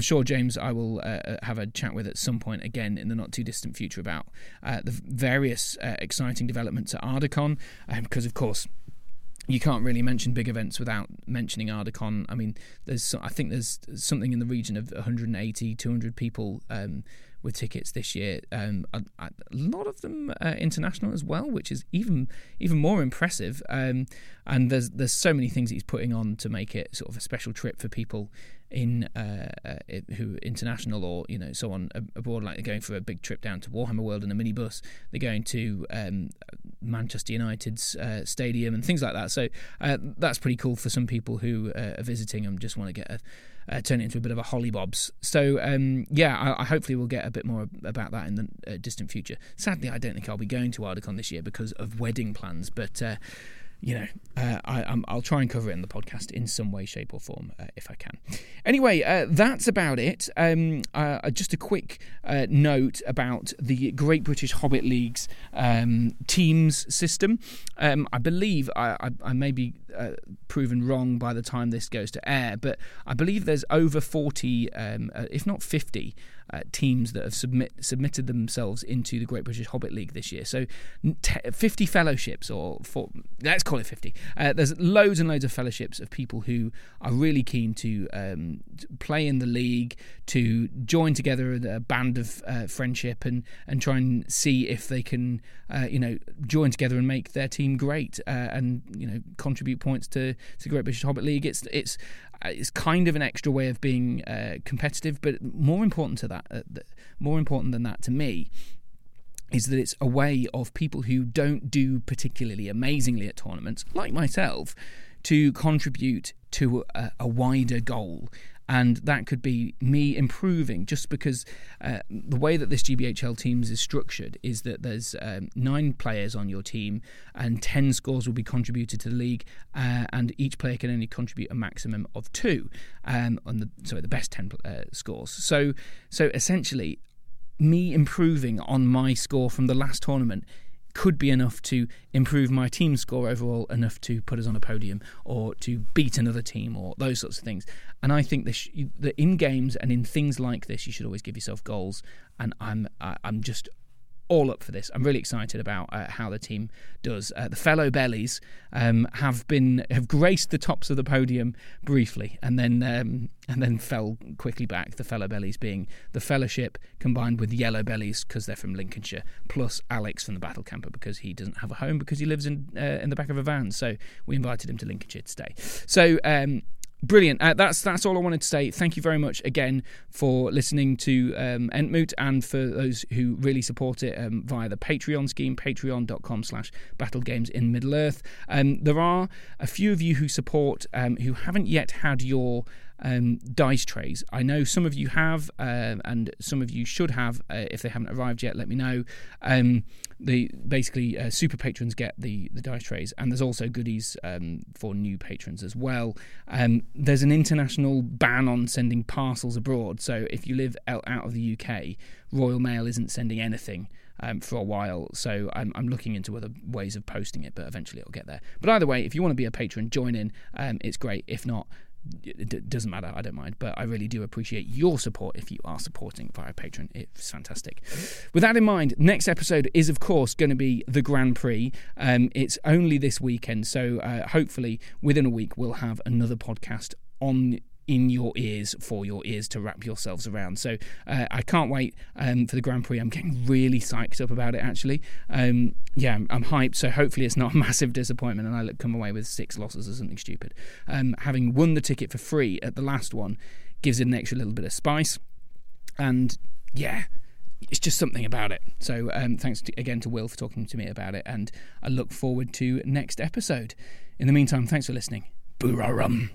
sure James I will have a chat with at some point again in the not too distant future about the various exciting developments at Articon, because of course you can't really mention big events without mentioning Articon. I mean, I think there's something in the region of 180, 200 people with tickets this year. A lot of them are international as well, which is even more impressive. And there's so many things that he's putting on to make it sort of a special trip for people in who are international, or, you know, someone abroad, like they're going for a big trip down to Warhammer World in a minibus, they're going to Manchester United's stadium and things like that. So that's pretty cool for some people who are visiting and just want to get turn it into a bit of a hollybobs. So I hopefully will get a bit more about that in the distant future. Sadly, I don't think I'll be going to Articon this year because of wedding plans, but you know, I'll try and cover it in the podcast in some way, shape or form, if I can. Anyway, that's about it. Just a quick note about the Great British Hobbit League's teams system. I believe I may be proven wrong by the time this goes to air, but I believe there's over 40, if not 50, teams that have submitted themselves into the Great British Hobbit League this year. So 50 fellowships, let's call it 50. There's loads and loads of fellowships of people who are really keen to play in the league, to join together a band of friendship and try and see if they can, you know, join together and make their team great, and, you know, contribute points to the Great British Hobbit League. It's kind of an extra way of being competitive, but more important than that to me is that it's a way of people who don't do particularly amazingly at tournaments, like myself, to contribute to a wider goal. And that could be me improving, just because the way that this GBHL teams is structured is that there's 9 players on your team and 10 scores will be contributed to the league, and each player can only contribute a maximum of 2 on the best 10 scores. So essentially, me improving on my score from the last tournament could be enough to improve my team score overall, enough to put us on a podium or to beat another team or those sorts of things. And I think that in games and in things like this, you should always give yourself goals. And I'm just all up for this. I'm really excited about how the team does. The fellow Bellies have graced the tops of the podium briefly and then fell quickly back. The fellow Bellies being the Fellowship combined with Yellow Bellies because they're from Lincolnshire, plus Alex from the Battle Camper because he doesn't have a home because he lives in the back of a van. So we invited him to Lincolnshire today. So. Brilliant. That's all I wanted to say. Thank you very much again for listening to Entmoot, and for those who really support it via the Patreon scheme, patreon.com/battlegamesinmiddleearth. There are a few of you who support who haven't yet had your dice trays. I know some of you have, and some of you should have. If they haven't arrived yet, let me know. Basically, super patrons get the dice trays, and there's also goodies for new patrons as well. There's an international ban on sending parcels abroad, so if you live out of the UK, Royal Mail isn't sending anything for a while, so I'm looking into other ways of posting it, but eventually it'll get there. But either way, if you want to be a patron, join in. It's great. If not, it doesn't matter, I don't mind, but I really do appreciate your support if you are supporting via Patreon. It's fantastic. With that in mind, next episode is, of course, going to be the Grand Prix. It's only this weekend, so hopefully within a week we'll have another podcast in your ears, for your ears to wrap yourselves around. So I can't wait for the Grand Prix. I'm getting really psyched up about it, actually. I'm hyped, so hopefully it's not a massive disappointment and I come away with 6 losses or something stupid. Having won the ticket for free at the last one gives it an extra little bit of spice, and it's just something about it. So thanks again to Will for talking to me about it, and I look forward to next episode. In the meantime, thanks for listening. Boorarum.